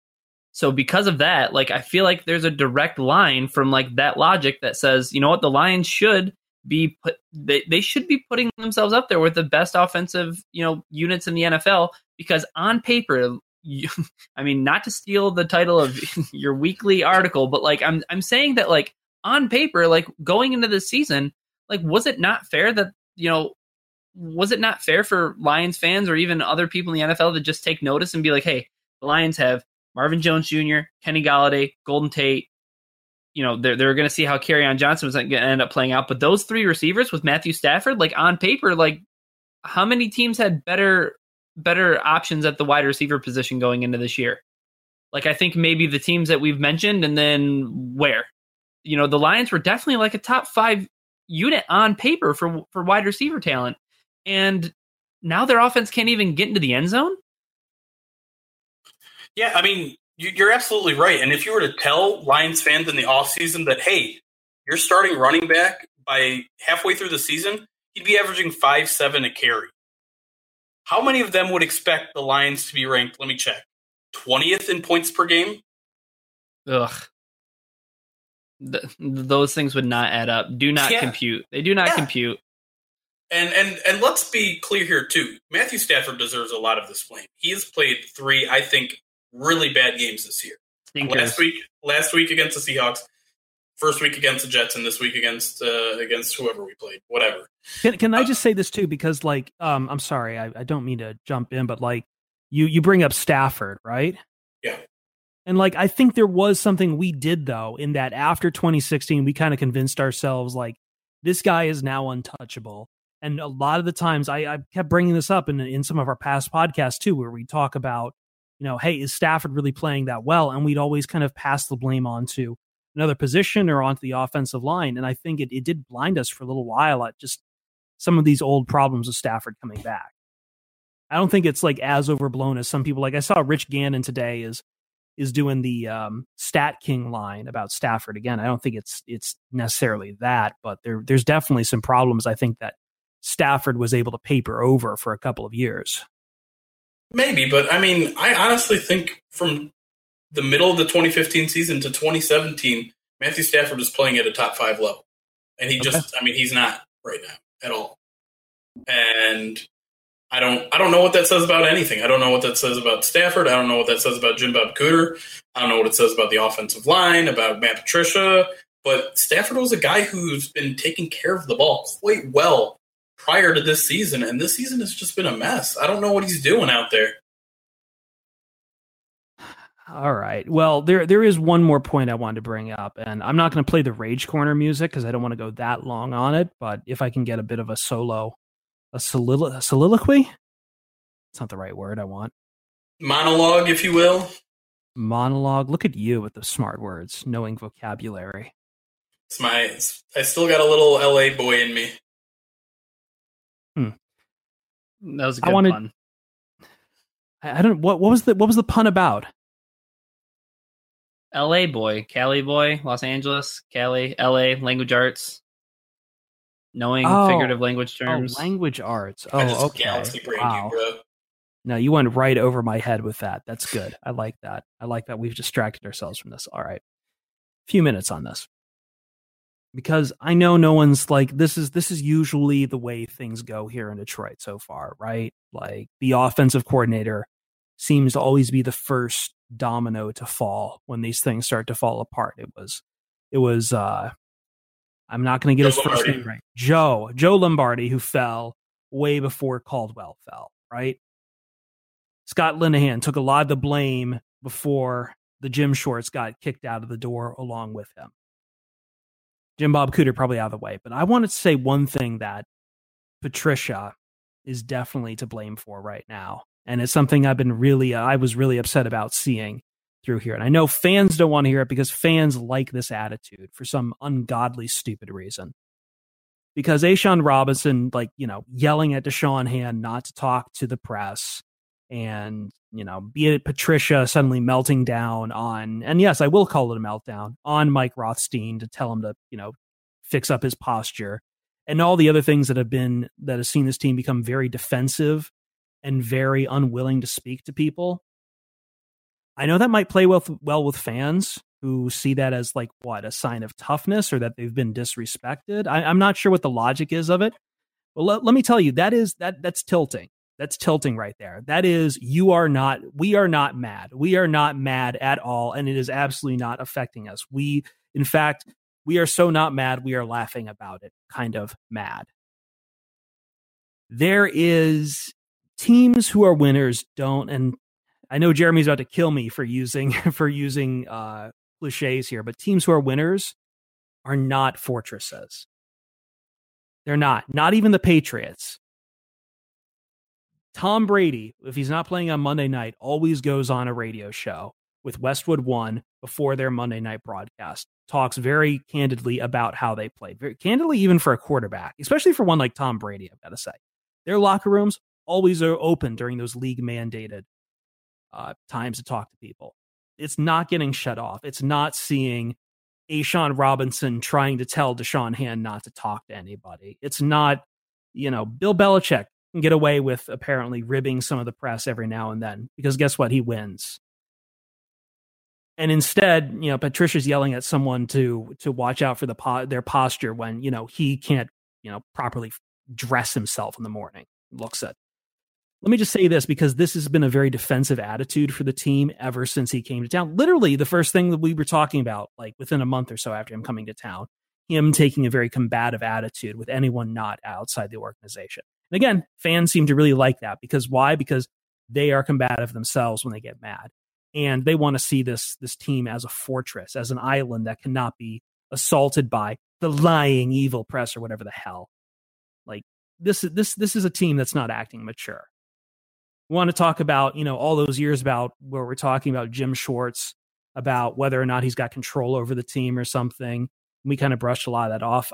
So because of that, like, I feel like there's a direct line from like that logic that says, you know what, the Lions should be they should be putting themselves up there with the best offensive, you know, units in the NFL, because on paper, I mean, not to steal the title of your weekly article, but like I'm saying that, like, on paper, like, going into this season, like, was it not fair for Lions fans or even other people in the NFL to just take notice and be like, hey, the Lions have Marvin Jones Jr., Kenny Galladay, Golden Tate. You know, they're going to see how Kerryon Johnson was going to end up playing out. But those three receivers with Matthew Stafford, like, on paper, like, how many teams had better options at the wide receiver position going into this year? Like, I think maybe the teams that we've mentioned, and then where, you know, the Lions were definitely like a top 5 unit on paper for wide receiver talent. And now their offense can't even get into the end zone. Yeah. I mean, you're absolutely right. And if you were to tell Lions fans in the offseason that, hey, you're starting running back by halfway through the season, he'd be averaging 5.7 a carry. How many of them would expect the Lions to be ranked, let me check, 20th in points per game? Ugh. Those things would not add up. Do not compute. They do not compute. And let's be clear here, too. Matthew Stafford deserves a lot of this blame. He has played 3, I think, really bad games this year. Last week against the Seahawks, first week against the Jets, and this week against whoever we played, whatever. Can I just say this too? Because, like, I'm sorry, I don't mean to jump in, but, like, you bring up Stafford, right? Yeah. And, like, I think there was something we did, though, in that after 2016, we kind of convinced ourselves, like, this guy is now untouchable. And a lot of the times, I kept bringing this up in some of our past podcasts too, where we talk about, you know, hey, is Stafford really playing that well? And we'd always kind of pass the blame on to another position or onto the offensive line. And I think it did blind us for a little while at just some of these old problems of Stafford coming back. I don't think it's like as overblown as some people. Like, I saw Rich Gannon today is doing the Stat King line about Stafford again. I don't think it's necessarily that, but there's definitely some problems, I think, that Stafford was able to paper over for a couple of years. Maybe, but I mean, I honestly think from the middle of the 2015 season to 2017, Matthew Stafford was playing at a top 5 level. And he just, I mean, he's not right now at all. And I don't know what that says about anything. I don't know what that says about Stafford. I don't know what that says about Jim Bob Cooter. I don't know what it says about the offensive line, about Matt Patricia. But Stafford was a guy who's been taking care of the ball quite well prior to this season, and this season has just been a mess. I don't know what he's doing out there. All right. Well, there is one more point I wanted to bring up, and I'm not going to play the Rage Corner music because I don't want to go that long on it, but if I can get a bit of a solo, a soliloquy? It's not the right word I want. Monologue, if you will. Monologue. Look at you with the smart words, knowing vocabulary. I still got a little LA boy in me. That was a good pun. I don't. What was the pun about? LA boy, Cali boy, Los Angeles, Cali, LA, language arts. Knowing figurative language terms. Oh, language arts. Oh, okay. Wow. No, you went right over my head with that. That's good. I like that. I like that we've distracted ourselves from this. All right. A few minutes on this. Because I know no one's like, this is usually the way things go here in Detroit so far, right? Like the offensive coordinator seems to always be the first domino to fall when these things start to fall apart. It was I'm not going to get Joe his first Lombardi. Name right. Joe Lombardi, who fell way before Caldwell fell, right? Scott Linehan took a lot of the blame before the Jim Schwartz got kicked out of the door along with him. Jim Bob Cooter probably out of the way. But I wanted to say one thing that Patricia is definitely to blame for right now. And it's something I've been really upset about seeing through here. And I know fans don't want to hear it because fans like this attitude for some ungodly, stupid reason. Because A'Shawn Robinson, yelling at Da'Shawn Hand not to talk to the press and, be it Patricia suddenly melting down on, and yes, I will call it a meltdown, on Mike Rothstein to tell him to, fix up his posture and all the other things that has seen this team become very defensive and very unwilling to speak to people. I know that might play well with fans who see that as a sign of toughness or that they've been disrespected. I'm not sure what the logic is of it. But let me tell you, that's tilting. That's tilting right there. That is, we are not mad. We are not mad at all. And it is absolutely not affecting us. In fact, we are so not mad. We are laughing about it. Kind of mad. There is teams who are winners don't, and I know Jeremy's about to kill me for using cliches here, but teams who are winners are not fortresses. They're not. Not even the Patriots. Tom Brady, if he's not playing on Monday night, always goes on a radio show with Westwood One before their Monday night broadcast. Talks very candidly about how they played. Very candidly, even for a quarterback, especially for one like Tom Brady, I've got to say. Their locker rooms always are open during those league-mandated times to talk to people. It's not getting shut off. It's not seeing A'Shawn Robinson trying to tell Da'Shawn Hand not to talk to anybody. It's not, Bill Belichick can get away with apparently ribbing some of the press every now and then because guess what? He wins. And instead, Patricia's yelling at someone to watch out for their posture when, he can't, properly dress himself in the morning. Looks at. Let me just say this, because this has been a very defensive attitude for the team ever since he came to town. Literally, the first thing that we were talking about, within a month or so after him coming to town, him taking a very combative attitude with anyone not outside the organization. And again, fans seem to really like that. Because why? Because they are combative themselves when they get mad. And they want to see this team as a fortress, as an island that cannot be assaulted by the lying, evil press or whatever the hell. This is a team that's not acting mature. We want to talk about, all those years about where we're talking about Jim Schwartz, about whether or not he's got control over the team or something. We kind of brushed a lot of that off.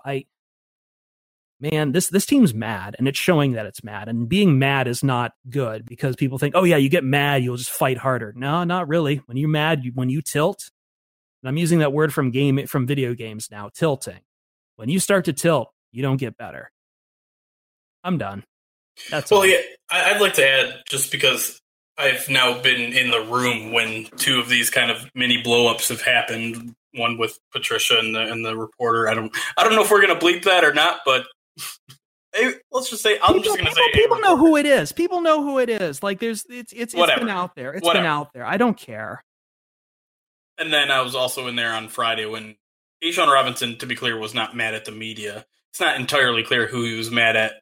This team's mad, and it's showing that it's mad. And being mad is not good because people think, oh yeah, you get mad, you'll just fight harder. No, not really. When you're mad, when you tilt, and I'm using that word from video games now, tilting. When you start to tilt, you don't get better. I'm done. Yeah, I'd like to add, just because I've now been in the room when two of these kind of mini blow-ups have happened, one with Patricia and the reporter. I don't know if we're going to bleep that or not, but let's just say people know who it is. People know who it is. It's been out there. Been out there. I don't care. And then I was also in there on Friday when A'Shawn Robinson, to be clear, was not mad at the media. It's not entirely clear who he was mad at.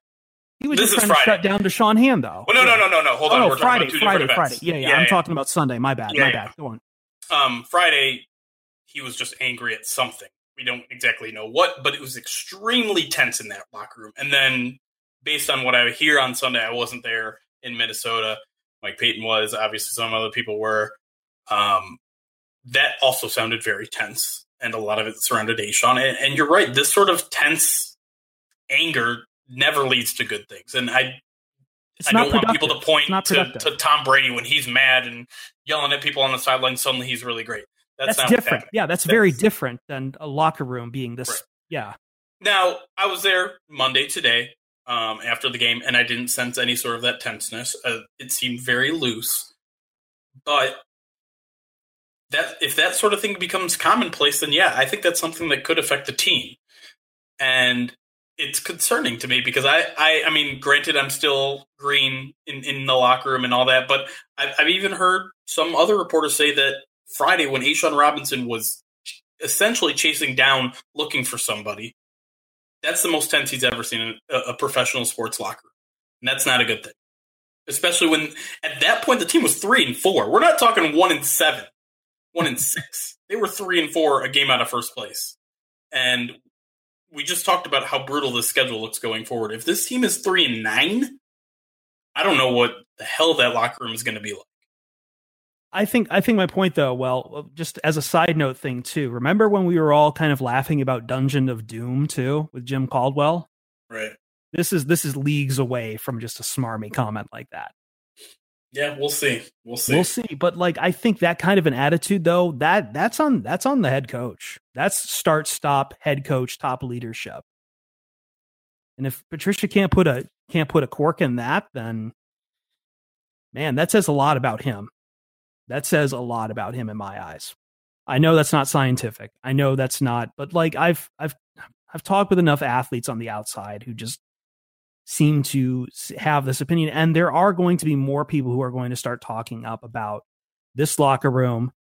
He was just trying to shut down Da'Shawn Hand, though. Well, no. Hold on. We're Friday. I'm talking about Sunday. My bad. Go on. Friday, he was just angry at something. We don't exactly know what, but it was extremely tense in that locker room. And then, based on what I hear on Sunday, I wasn't there in Minnesota. Mike Payton was. Obviously, some other people were. That also sounded very tense, and a lot of it surrounded A'Shawn. And you're right. This sort of tense anger never leads to good things. And I don't want people to point to Tom Brady when he's mad and yelling at people on the sideline. Suddenly he's really great. That's different. Yeah, that's very different than a locker room being this. Right. Yeah. Now, I was there Monday today after the game, and I didn't sense any sort of that tenseness. It seemed very loose. But if that sort of thing becomes commonplace, then yeah, I think that's something that could affect the team. And it's concerning to me because I mean, granted, I'm still green in the locker room and all that, but I've even heard some other reporters say that Friday, when A'Shawn Robinson was essentially chasing down, looking for somebody, that's the most tense he's ever seen in a professional sports locker room. And that's not a good thing, especially when at that point the team was 3-4. We're not talking 1-7, 1-6. They were 3-4, a game out of first place. And we just talked about how brutal the schedule looks going forward. If this team is 3-9, I don't know what the hell that locker room is going to be like. I think my point, though, well, just as a side note thing, too, remember when we were all kind of laughing about Dungeon of Doom, too, with Jim Caldwell? Right. This is leagues away from just a smarmy comment like that. Yeah, we'll see. We'll see. But like, I think that kind of an attitude, though, that's on the head coach. That's start, stop, head coach, top leadership. And if Patricia can't put a cork in that, then, man, that says a lot about him. That says a lot about him in my eyes. I know that's not scientific. I know that's not, but like I've talked with enough athletes on the outside who just seem to have this opinion. And there are going to be more people who are going to start talking up about this locker room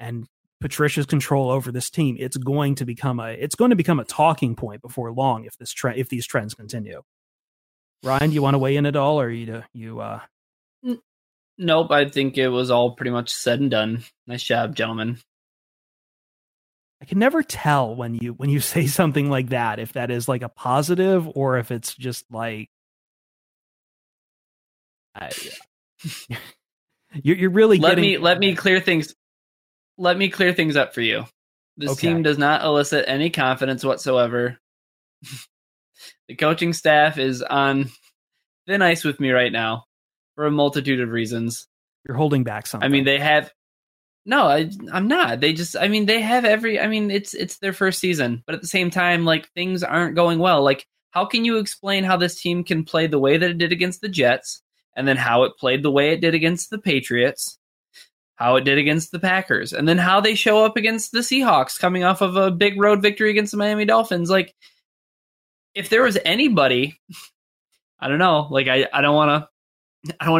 and Patricia's control over this team. It's going to become a talking point before long. If these trends continue, Ryan, do you want to weigh in at all? Or are you Nope, I think it was all pretty much said and done. Nice job, gentlemen. I can never tell when you say something like that, if that is like a positive or if it's just like you're really let me clear things up for you. This team does not elicit any confidence whatsoever. The coaching staff is on thin ice with me right now. For a multitude of reasons. You're holding back something. I mean, they have... No, I'm not. They just... I mean, they have every... I mean, it's their first season. But at the same time, like, things aren't going well. Like, how can you explain how this team can play the way that it did against the Jets, and then how it played the way it did against the Patriots, how it did against the Packers, and then how they show up against the Seahawks coming off of a big road victory against the Miami Dolphins? Like, if there was anybody... I don't know. Like, I don't want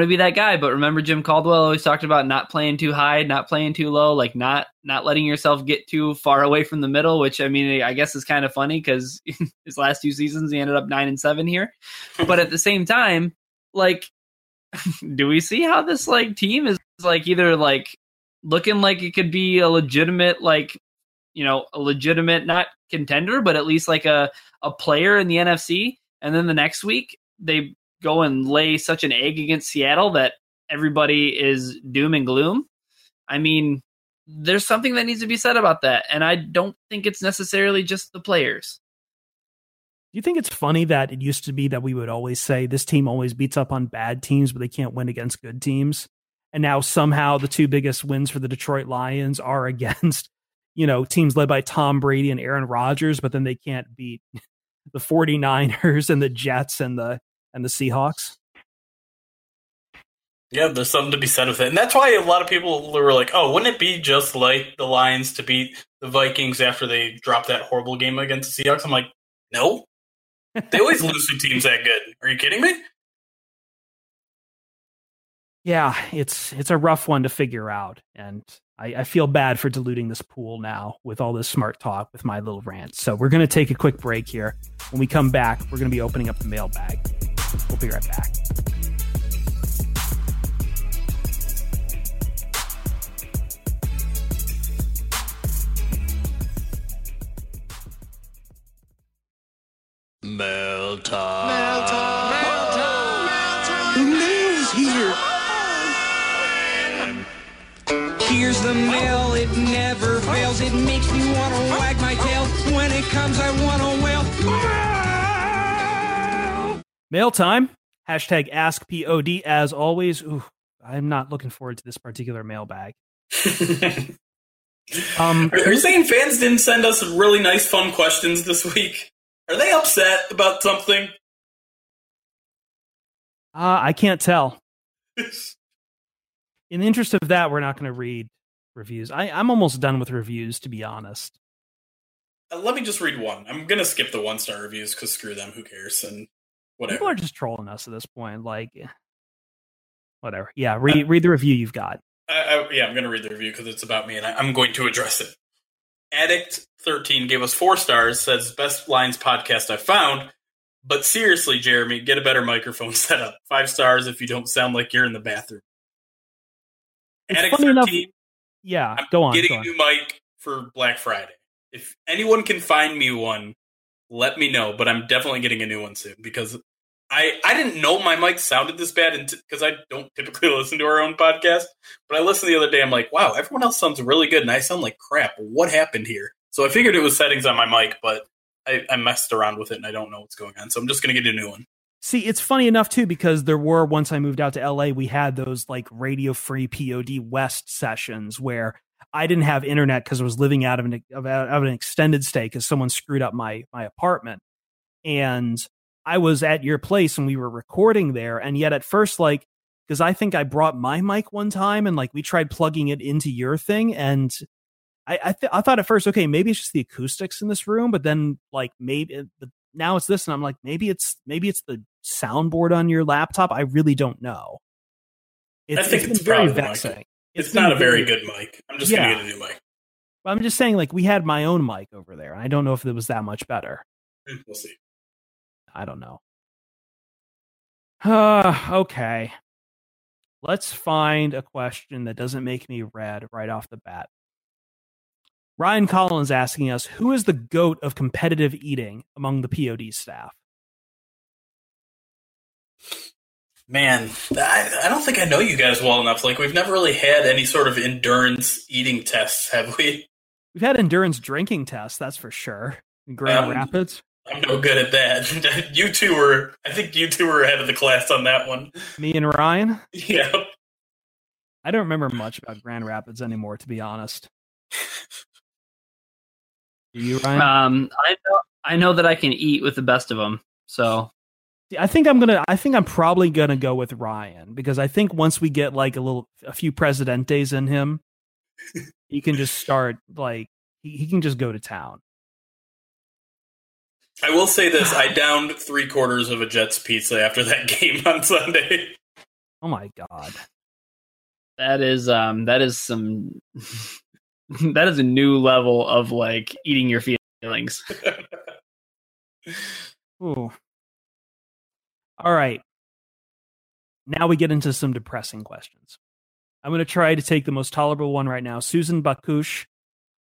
to be that guy, but remember Jim Caldwell always talked about not playing too high, not playing too low, like not letting yourself get too far away from the middle, which I mean, I guess is kind of funny because his last two seasons, he ended up 9-7 here. But at the same time, like, do we see how this like team is like either like looking like it could be a legitimate, like, you know, a legitimate, not contender, but at least like a player in the NFC. And then the next week they go and lay such an egg against Seattle that everybody is doom and gloom. I mean, there's something that needs to be said about that. And I don't think it's necessarily just the players. Do you think it's funny that it used to be that we would always say this team always beats up on bad teams, but they can't win against good teams? And now somehow the two biggest wins for the Detroit Lions are against, you know, teams led by Tom Brady and Aaron Rodgers, but then they can't beat the 49ers and the Jets and the Seahawks. Yeah, there's something to be said with it. And that's why a lot of people were like, oh, wouldn't it be just like the Lions to beat the Vikings after they dropped that horrible game against the Seahawks? I'm like, no. They always lose to teams that good. Are you kidding me? Yeah, it's a rough one to figure out. And I feel bad for diluting this pool now with all this smart talk with my little rant. So we're going to take a quick break here. When we come back, we're going to be opening up the mailbag. We'll be right back. Mail time. Mail time. Mail time. Mail time. The mail's here. Here's the mail. It never fails. It makes me want to wag my tail. When it comes, I want to wail. Mail. Mail time. Hashtag AskPOD as always. Ooh, I'm not looking forward to this particular mailbag. Are you saying fans didn't send us really nice, fun questions this week? Are they upset about something? I can't tell. In the interest of that, we're not going to read reviews. I'm almost done with reviews, to be honest. Let me just read one. I'm going to skip the one-star reviews because screw them. Who cares? And whatever. People are just trolling us at this point. Like, whatever. Yeah, read the review you've got. I'm going to read the review because it's about me, and I'm going to address it. Addict13 gave us 4 stars, says, best Lions podcast I've found. But seriously, Jeremy, get a better microphone set up. 5 stars if you don't sound like you're in the bathroom. Addict13, yeah, go on. I'm getting a new mic for Black Friday. If anyone can find me one, let me know. But I'm definitely getting a new one soon because I didn't know my mic sounded this bad because I don't typically listen to our own podcast. But I listened the other day. I'm like, wow, everyone else sounds really good. And I sound like crap. What happened here? So I figured it was settings on my mic, but I messed around with it and I don't know what's going on. So I'm just going to get a new one. See, it's funny enough, too, because there were, once I moved out to L.A., we had those like Radio Free POD West sessions where I didn't have internet because I was living out of an extended stay because someone screwed up my apartment. And I was at your place and we were recording there. And yet at first, like, because I think I brought my mic one time and like we tried plugging it into your thing. And I thought at first, okay, maybe it's just the acoustics in this room. But then like now it's this. And I'm like, maybe it's the soundboard on your laptop. I really don't know. I think it's very vexing. It's not a very good mic. I'm just going to get a new mic. Well, I'm just saying, like, we had my own mic over there, and I don't know if it was that much better. We'll see. I don't know. Okay. Let's find a question that doesn't make me red right off the bat. Ryan Collins asking us, who is the GOAT of competitive eating among the POD staff? Man, I don't think I know you guys well enough. Like, we've never really had any sort of endurance eating tests, have we? We've had endurance drinking tests, that's for sure. In Grand Rapids. I'm no good at that. I think you two were ahead of the class on that one. Me and Ryan? Yeah. I don't remember much about Grand Rapids anymore, to be honest. Do you, Ryan? I know that I can eat with the best of them, so... I think I'm probably gonna go with Ryan because I think once we get like a few presidentes in him, he can just start like he can just go to town. I will say this: I downed 3/4 of a Jets pizza after that game on Sunday. Oh my god, that is some that is a new level of like eating your feelings. Ooh. All right. Now we get into some depressing questions. I'm going to try to take the most tolerable one right now. Susan Bakush,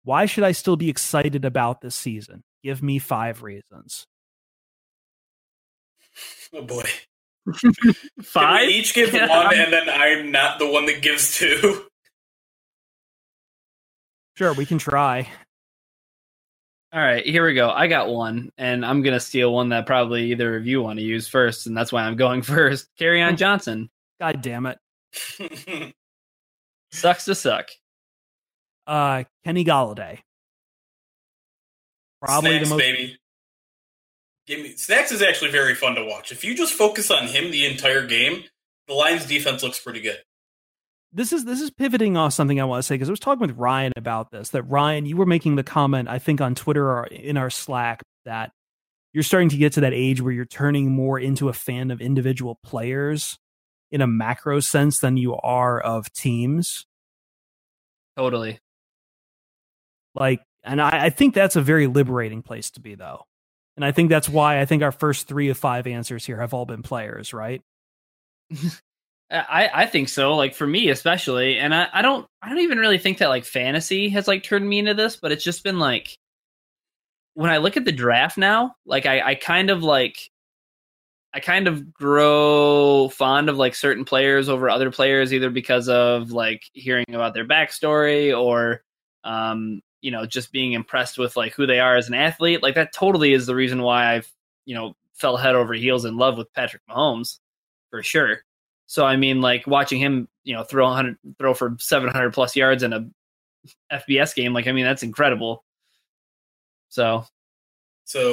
why should I still be excited about this season? Give me 5 reasons. Oh, boy. 5? Can we each give one, and then I'm not the one that gives 2? Sure, we can try. All right, here we go. I got one, and I'm going to steal one that probably either of you want to use first, and that's why I'm going first. Kerryon Johnson. God damn it. Sucks to suck. Kenny Galladay. Probably Snacks, the most... baby. Snacks is actually very fun to watch. If you just focus on him the entire game, the Lions defense looks pretty good. This is pivoting off something I want to say, because I was talking with Ryan about this, that Ryan, you were making the comment, I think on Twitter or in our Slack, that you're starting to get to that age where you're turning more into a fan of individual players in a macro sense than you are of teams. Totally. Like, and I think that's a very liberating place to be, though. And I think that's why I think our first 3 of 5 answers here have all been players, right? I think so, like for me especially, and I don't even really think that like fantasy has like turned me into this, but it's just been like when I look at the draft now, like I kind of grow fond of like certain players over other players, either because of like hearing about their backstory or you know, just being impressed with like who they are as an athlete. Like that totally is the reason why I've, you know, fell head over heels in love with Patrick Mahomes for sure. So, I mean, like watching him, you know, throw for 700+ yards in a FBS game. Like, I mean, that's incredible. So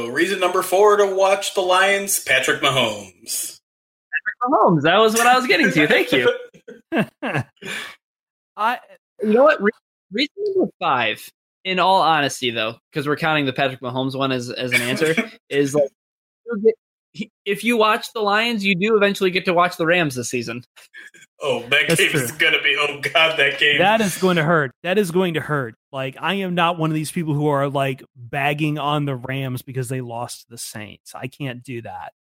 reason number 4 to watch the Lions, Patrick Mahomes. That was what I was getting to. Thank you. You know what? Reason number 5, in all honesty, though, because we're counting the Patrick Mahomes one as an answer, is like, if you watch the Lions, you do eventually get to watch the Rams this season. Oh, that game is going to be, oh God, that game. That is going to hurt. That is going to hurt. Like, I am not one of these people who are like bagging on the Rams because they lost to the Saints. I can't do that.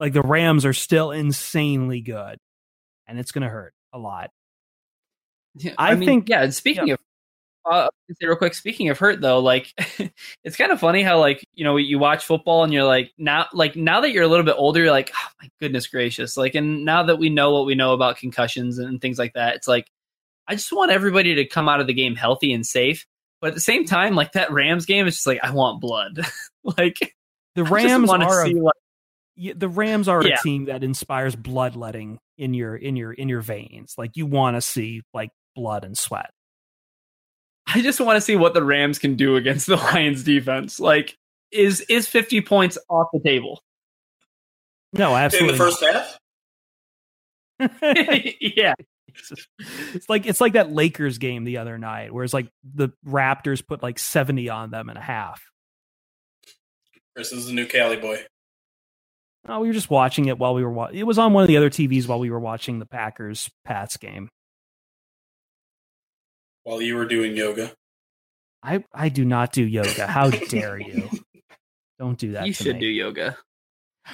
Like, the Rams are still insanely good, and it's going to hurt a lot. Yeah, I think. Yeah. And speaking of, real quick, speaking of hurt though, like it's kind of funny how, like, you know, you watch football and you're like now that you're a little bit older, you're like, oh my goodness gracious. Like, and now that we know what we know about concussions and things like that, it's like, I just want everybody to come out of the game healthy and safe. But at the same time, like that Rams game is just like, I want blood. Like the Rams are a team that inspires bloodletting in your veins. Like, you want to see like blood and sweat. I just want to see what the Rams can do against the Lions defense. Like, is 50 points off the table? No, absolutely. In the first half? Yeah. It's like that Lakers game the other night where it's like the Raptors put like 70 on them and a half. Chris, this is a new Cali boy. Oh, we were just watching it while we were watching. It was on one of the other TVs while we were watching the Packers-Pats game. While you were doing yoga. I do not do yoga. How dare you? Don't do that. You should do yoga.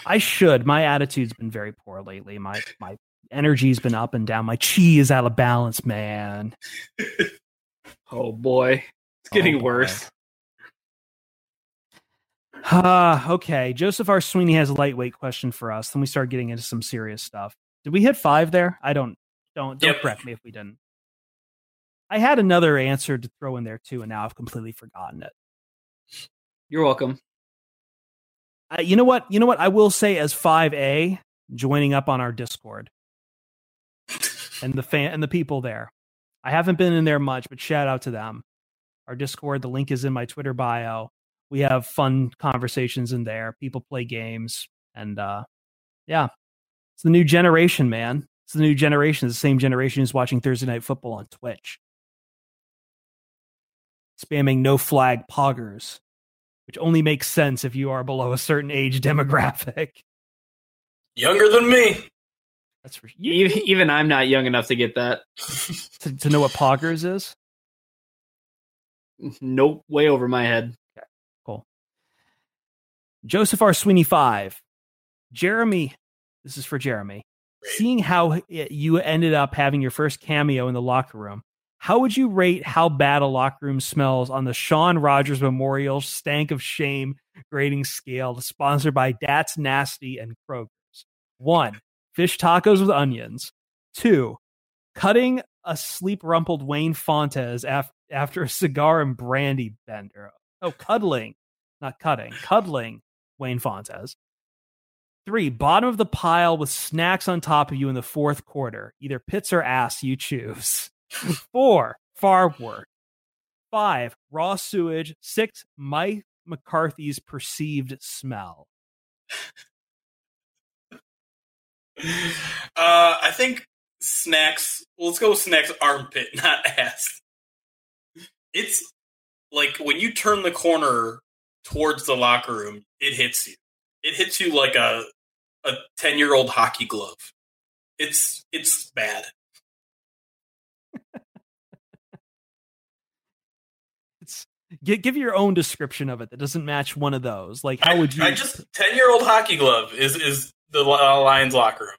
I should. My attitude's been very poor lately. My energy's been up and down. My chi is out of balance, man. Oh boy. It's getting worse. Okay. Joseph R. Sweeney has a lightweight question for us. Then we start getting into some serious stuff. Did we hit 5 there? I don't correct me if we didn't. I had another answer to throw in there too, and now I've completely forgotten it. You're welcome. You know what? I will say as 5A, joining up on our Discord and the people there. I haven't been in there much, but shout out to them. Our Discord, the link is in my Twitter bio. We have fun conversations in there. People play games, and it's the new generation, man. It's the new generation. It's the same generation who's watching Thursday Night Football on Twitch, spamming no flag poggers, which only makes sense if you are below a certain age demographic. Younger than me. That's for you. Even I'm not young enough to get that. to know what poggers is? Nope. Way over my head. Okay, cool. Joseph R. Sweeney 5. Jeremy. This is for Jeremy. Seeing how you ended up having your first cameo in the locker room, how would you rate how bad a locker room smells on the Sean Rogers Memorial Stank of Shame grading scale, sponsored by Dat's Nasty and Kroger's? 1, fish tacos with onions. 2, cutting a sleep-rumpled Wayne Fontes after a cigar and brandy bender. Oh, cuddling. Not cutting. Cuddling Wayne Fontes. 3, bottom of the pile with snacks on top of you in the fourth quarter. Either pits or ass, you choose. 4, farm work. 5, raw sewage. 6, Mike McCarthy's perceived smell. I think snacks. Well, let's go with snacks. Armpit, not ass. It's like when you turn the corner towards the locker room, it hits you. It hits you like a 10-year-old hockey glove. It's bad. Give your own description of it that doesn't match one of those. Like, how would you? 10-year-old hockey glove is the Lions locker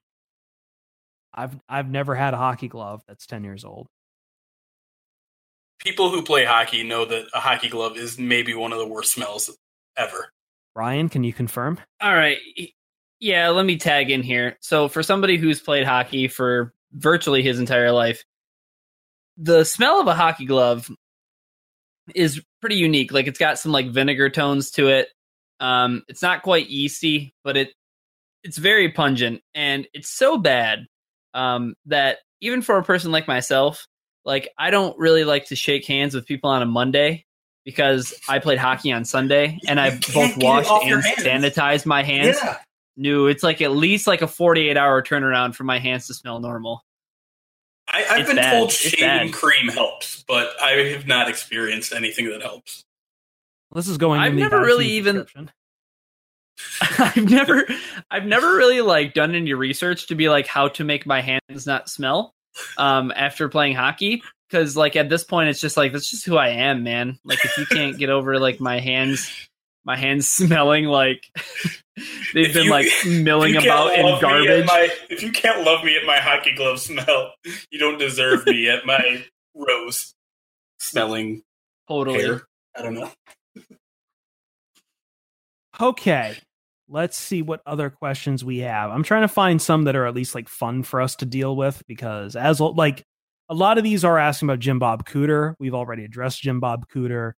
room. I've never had a hockey glove that's 10 years old. People who play hockey know that a hockey glove is maybe one of the worst smells ever. Ryan, can you confirm? All right. Yeah, let me tag in here. So for somebody who's played hockey for virtually his entire life, the smell of a hockey glove is pretty unique. Like, it's got some like vinegar tones to it. It's not quite yeasty, but it's very pungent, and it's so bad that even for a person like myself, Like, I don't really like to shake hands with people on a Monday because I played hockey on Sunday and I both washed and sanitized my hands. Yeah. No, it's like at least like a 48-hour turnaround for my hands to smell normal. I've been told shaving cream helps, but I have not experienced anything that helps. This is going. I've never really like done any research to be like how to make my hands not smell after playing hockey, because like at this point it's just like that's just who I am, man. Like if you can't get over like my hands smelling like they've been like milling about in garbage. If you can't love me at my hockey glove smell, you don't deserve me at my rose smelling. Totally. Hair. I don't know. Okay, let's see what other questions we have. I'm trying to find some that are at least like fun for us to deal with, because as like a lot of these are asking about Jim Bob Cooter. We've already addressed Jim Bob Cooter,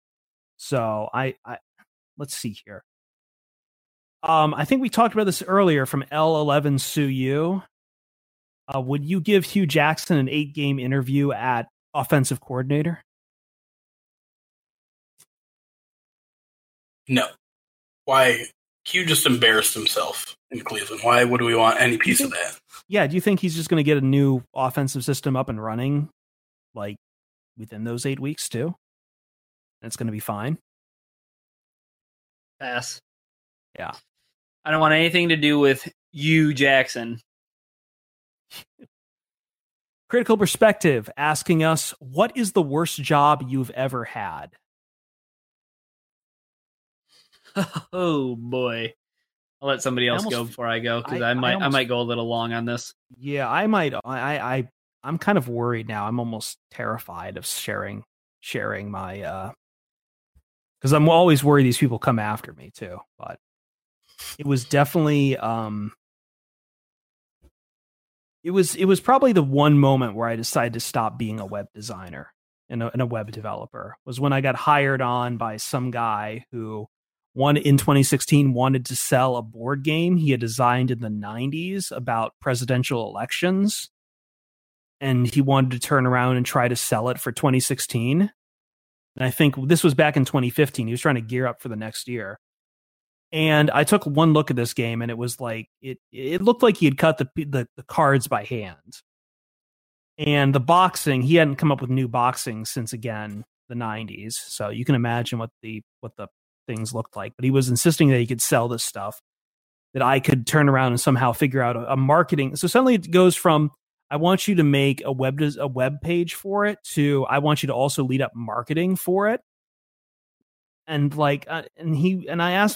so I let's see here. I think we talked about this earlier from L11 Suyu. Would you give Hugh Jackson an 8-game interview at offensive coordinator? No. Why? Hugh just embarrassed himself in Cleveland. Why would we want any piece of that? Yeah, do you think he's just going to get a new offensive system up and running like within those 8 weeks too? And it's going to be fine? Pass. Yeah. I don't want anything to do with Hugh Jackson. Critical Perspective asking us, what is the worst job you've ever had? Oh boy! I'll let somebody else go before I go, because I might go a little long on this. Yeah, I might. I'm kind of worried now. I'm almost terrified of sharing my because I'm always worried these people come after me too. But it was definitely it was probably the one moment where I decided to stop being a web designer and a web developer, was when I got hired on by some guy who. One in 2016 wanted to sell a board game he had designed in the 90s about presidential elections. And he wanted to turn around and try to sell it for 2016. And I think this was back in 2015. He was trying to gear up for the next year. And I took one look at this game and it was like, it looked like he had cut the cards by hand. And the boxing, he hadn't come up with new boxing since, again, the 90s. So you can imagine what the things looked like, but he was insisting that he could sell this stuff, that I could turn around and somehow figure out a marketing. So suddenly it goes from, I want you to make a web page for it, to I want you to also lead up marketing for it. And like, I asked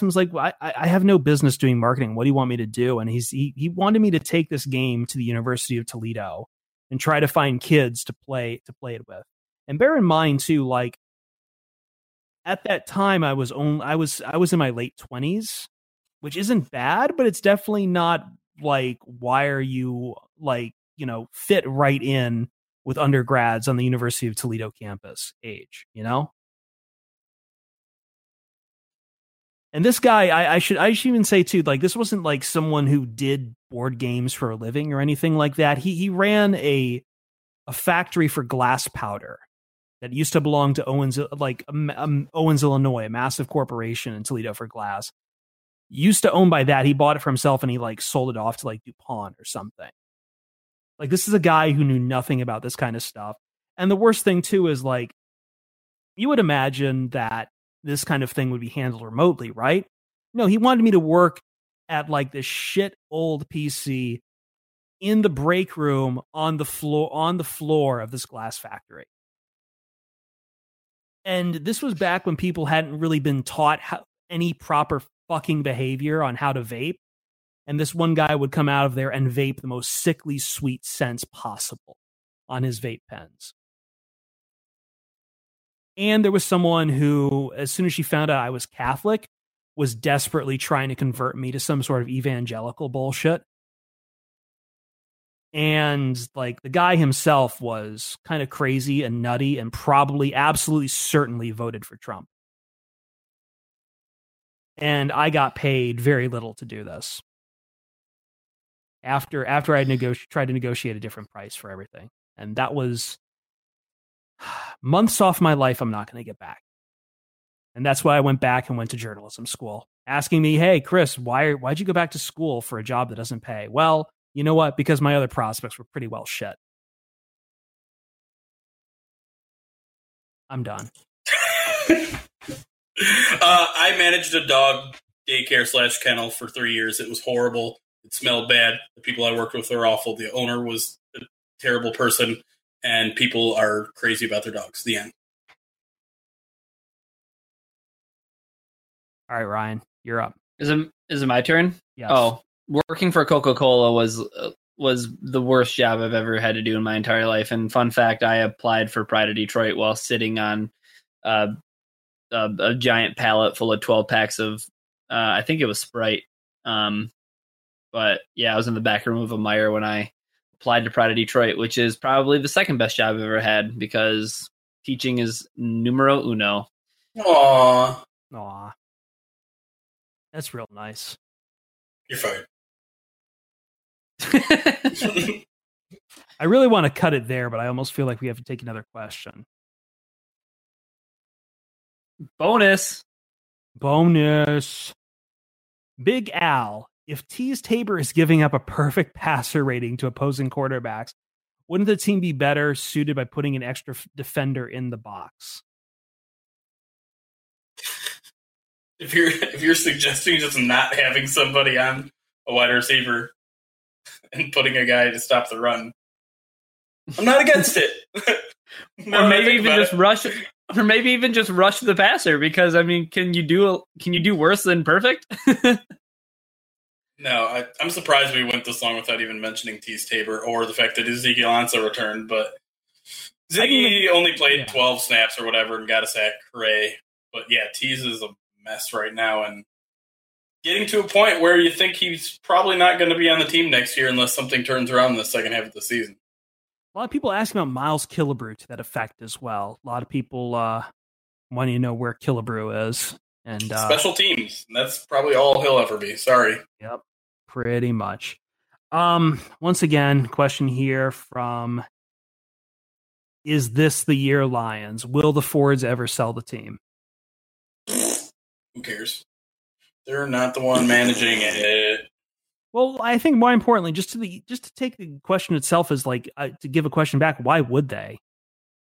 him, I was like, well, I have no business doing marketing. What do you want me to do? And he wanted me to take this game to the University of Toledo and try to find kids to play it with. And bear in mind too, like, at that time, I was in my late 20s, which isn't bad, but it's definitely not like, why are you like, you know, fit right in with undergrads on the University of Toledo campus age, you know? And this guy, I should even say too, like, this wasn't like someone who did board games for a living or anything like that. He ran a factory for glass powder that used to belong to Owens, Illinois, a massive corporation in Toledo for glass. Used to own by that. He bought it for himself and he like sold it off to like DuPont or something. Like, this is a guy who knew nothing about this kind of stuff. And the worst thing too is, like, you would imagine that this kind of thing would be handled remotely, right? No, he wanted me to work at like this shit old PC in the break room on the floor of this glass factory. And this was back when people hadn't really been taught any proper fucking behavior on how to vape. And this one guy would come out of there and vape the most sickly sweet scents possible on his vape pens. And there was someone who, as soon as she found out I was Catholic, was desperately trying to convert me to some sort of evangelical bullshit. And like, the guy himself was kind of crazy and nutty and probably absolutely certainly voted for Trump. And I got paid very little to do this. After I tried to negotiate a different price for everything. And that was months off my life I'm not going to get back. And that's why I went back and went to journalism school, asking me, hey, Chris, why'd you go back to school for a job that doesn't pay? Well, you know what? Because my other prospects were pretty well shit. I'm done. I managed a dog daycare/kennel for 3 years. It was horrible. It smelled bad. The people I worked with were awful. The owner was a terrible person, and people are crazy about their dogs. The end. All right, Ryan, you're up. Is it my turn? Yes. Oh, working for Coca-Cola was the worst job I've ever had to do in my entire life. And fun fact, I applied for Pride of Detroit while sitting on a giant pallet full of 12 packs of, I think it was Sprite. But yeah, I was in the back room of a Meijer when I applied to Pride of Detroit, which is probably the second best job I've ever had because teaching is numero uno. Aww. Aww. That's real nice. You're fired. I really want to cut it there, but I almost feel like we have to take another question. Bonus. Big Al, if T's Tabor is giving up a perfect passer rating to opposing quarterbacks, wouldn't the team be better suited by putting an extra defender in the box? If you're suggesting just not having somebody on a wide receiver and putting a guy to stop the run, I'm not against it. Or maybe even just rush the passer, because I mean, can you do worse than perfect? No, I'm surprised we went this long without even mentioning Tease Tabor or the fact that Ezekiel Ansah returned. But Ziggy only played 12 snaps or whatever and got a sack. Hooray! But yeah, Tease is a mess right now, and getting to a point where you think he's probably not going to be on the team next year unless something turns around in the second half of the season. A lot of people ask about Miles Killebrew to that effect as well. A lot of people want to know where Killebrew is. And special teams. That's probably all he'll ever be. Sorry. Yep, pretty much. Once again, question here from Is This the Year Lions? Will the Fords ever sell the team? Who cares? They're not the one managing it. Well, I think more importantly, just to take the question itself is like to give a question back. Why would they?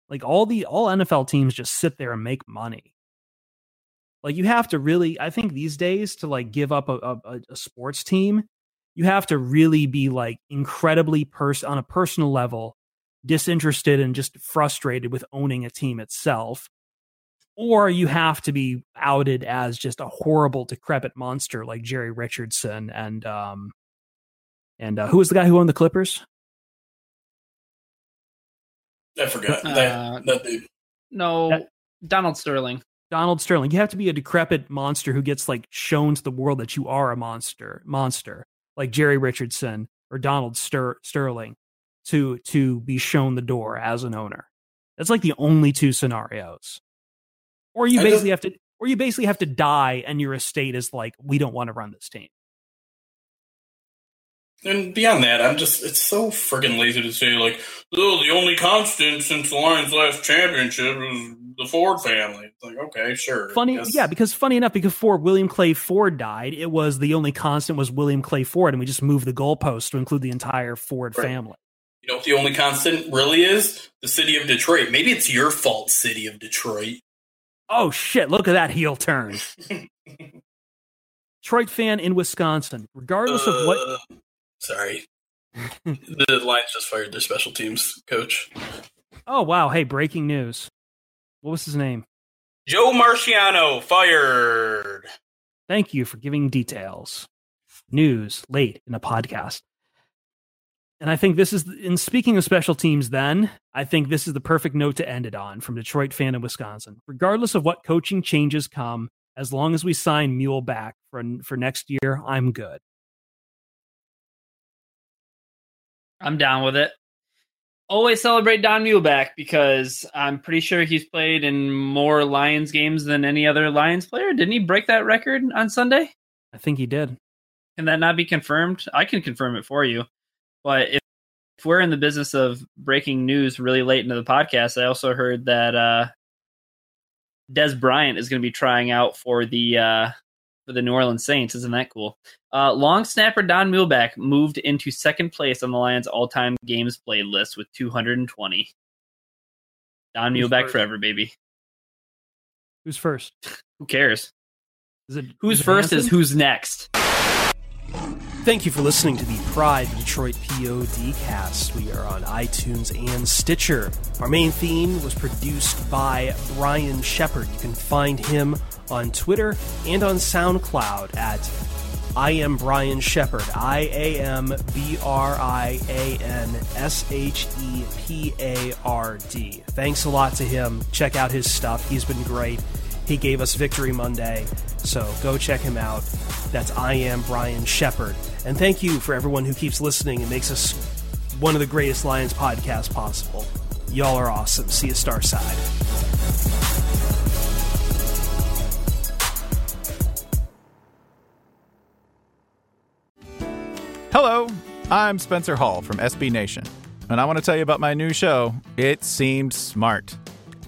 Like all NFL teams just sit there and make money. Like you have to really, I think these days to like give up a sports team, you have to really be like incredibly on a personal level, disinterested and just frustrated with owning a team itself. Or you have to be outed as just a horrible, decrepit monster like Jerry Richardson and who was the guy who owned the Clippers? I forgot. That dude. No, Donald Sterling. Donald Sterling. You have to be a decrepit monster who gets like shown to the world that you are a monster like Jerry Richardson or Donald Sterling to be shown the door as an owner. That's like the only two scenarios. Or you basically have to die, and your estate is like, we don't want to run this team. And beyond that, it's so friggin' lazy to say like, oh, the only constant since the Lions' last championship was the Ford family. It's like, okay, sure. Because before William Clay Ford died, it was the only constant was William Clay Ford, and we just moved the goalpost to include the entire Ford family. You know what the only constant really is? The city of Detroit. Maybe it's your fault, city of Detroit. Oh, shit, look at that heel turn. Detroit fan in Wisconsin. Regardless of what... Sorry. The Lions just fired their special teams coach. Oh, wow. Hey, breaking news. What was his name? Joe Marciano fired. Thank you for giving details. News late in a podcast. And I think this is... In speaking of special teams then, I think this is the perfect note to end it on from Detroit fan in Wisconsin. Regardless of what coaching changes come, as long as we sign Mule back for next year, I'm good. I'm down with it. Always celebrate Don Muhlbach because I'm pretty sure he's played in more Lions games than any other Lions player. Didn't he break that record on Sunday? I think he did. Can that not be confirmed? I can confirm it for you. But if we're in the business of breaking news really late into the podcast, I also heard that Des Bryant is going to be trying out for the New Orleans Saints. Isn't that cool? Long snapper Don Muhlbach moved into second place on the Lions' all-time games played list with 220. Don Muhlbach forever, baby. Who's first? Who cares? Is it who's first is who's next. Thank you for listening to the Pride of Detroit PODcast. We are on iTunes and Stitcher. Our main theme was produced by Brian Shepard. You can find him on Twitter and on SoundCloud at I Am Brian Shepard. IAMBRIANSHEPARD. Thanks a lot to him. Check out his stuff. He's been great. He gave us Victory Monday, so go check him out. That's I Am Brian Shepard. And thank you for everyone who keeps listening and makes us one of the greatest Lions podcasts possible. Y'all are awesome. See you Starside. Hello, I'm Spencer Hall from SB Nation, and I want to tell you about my new show, It Seemed Smart.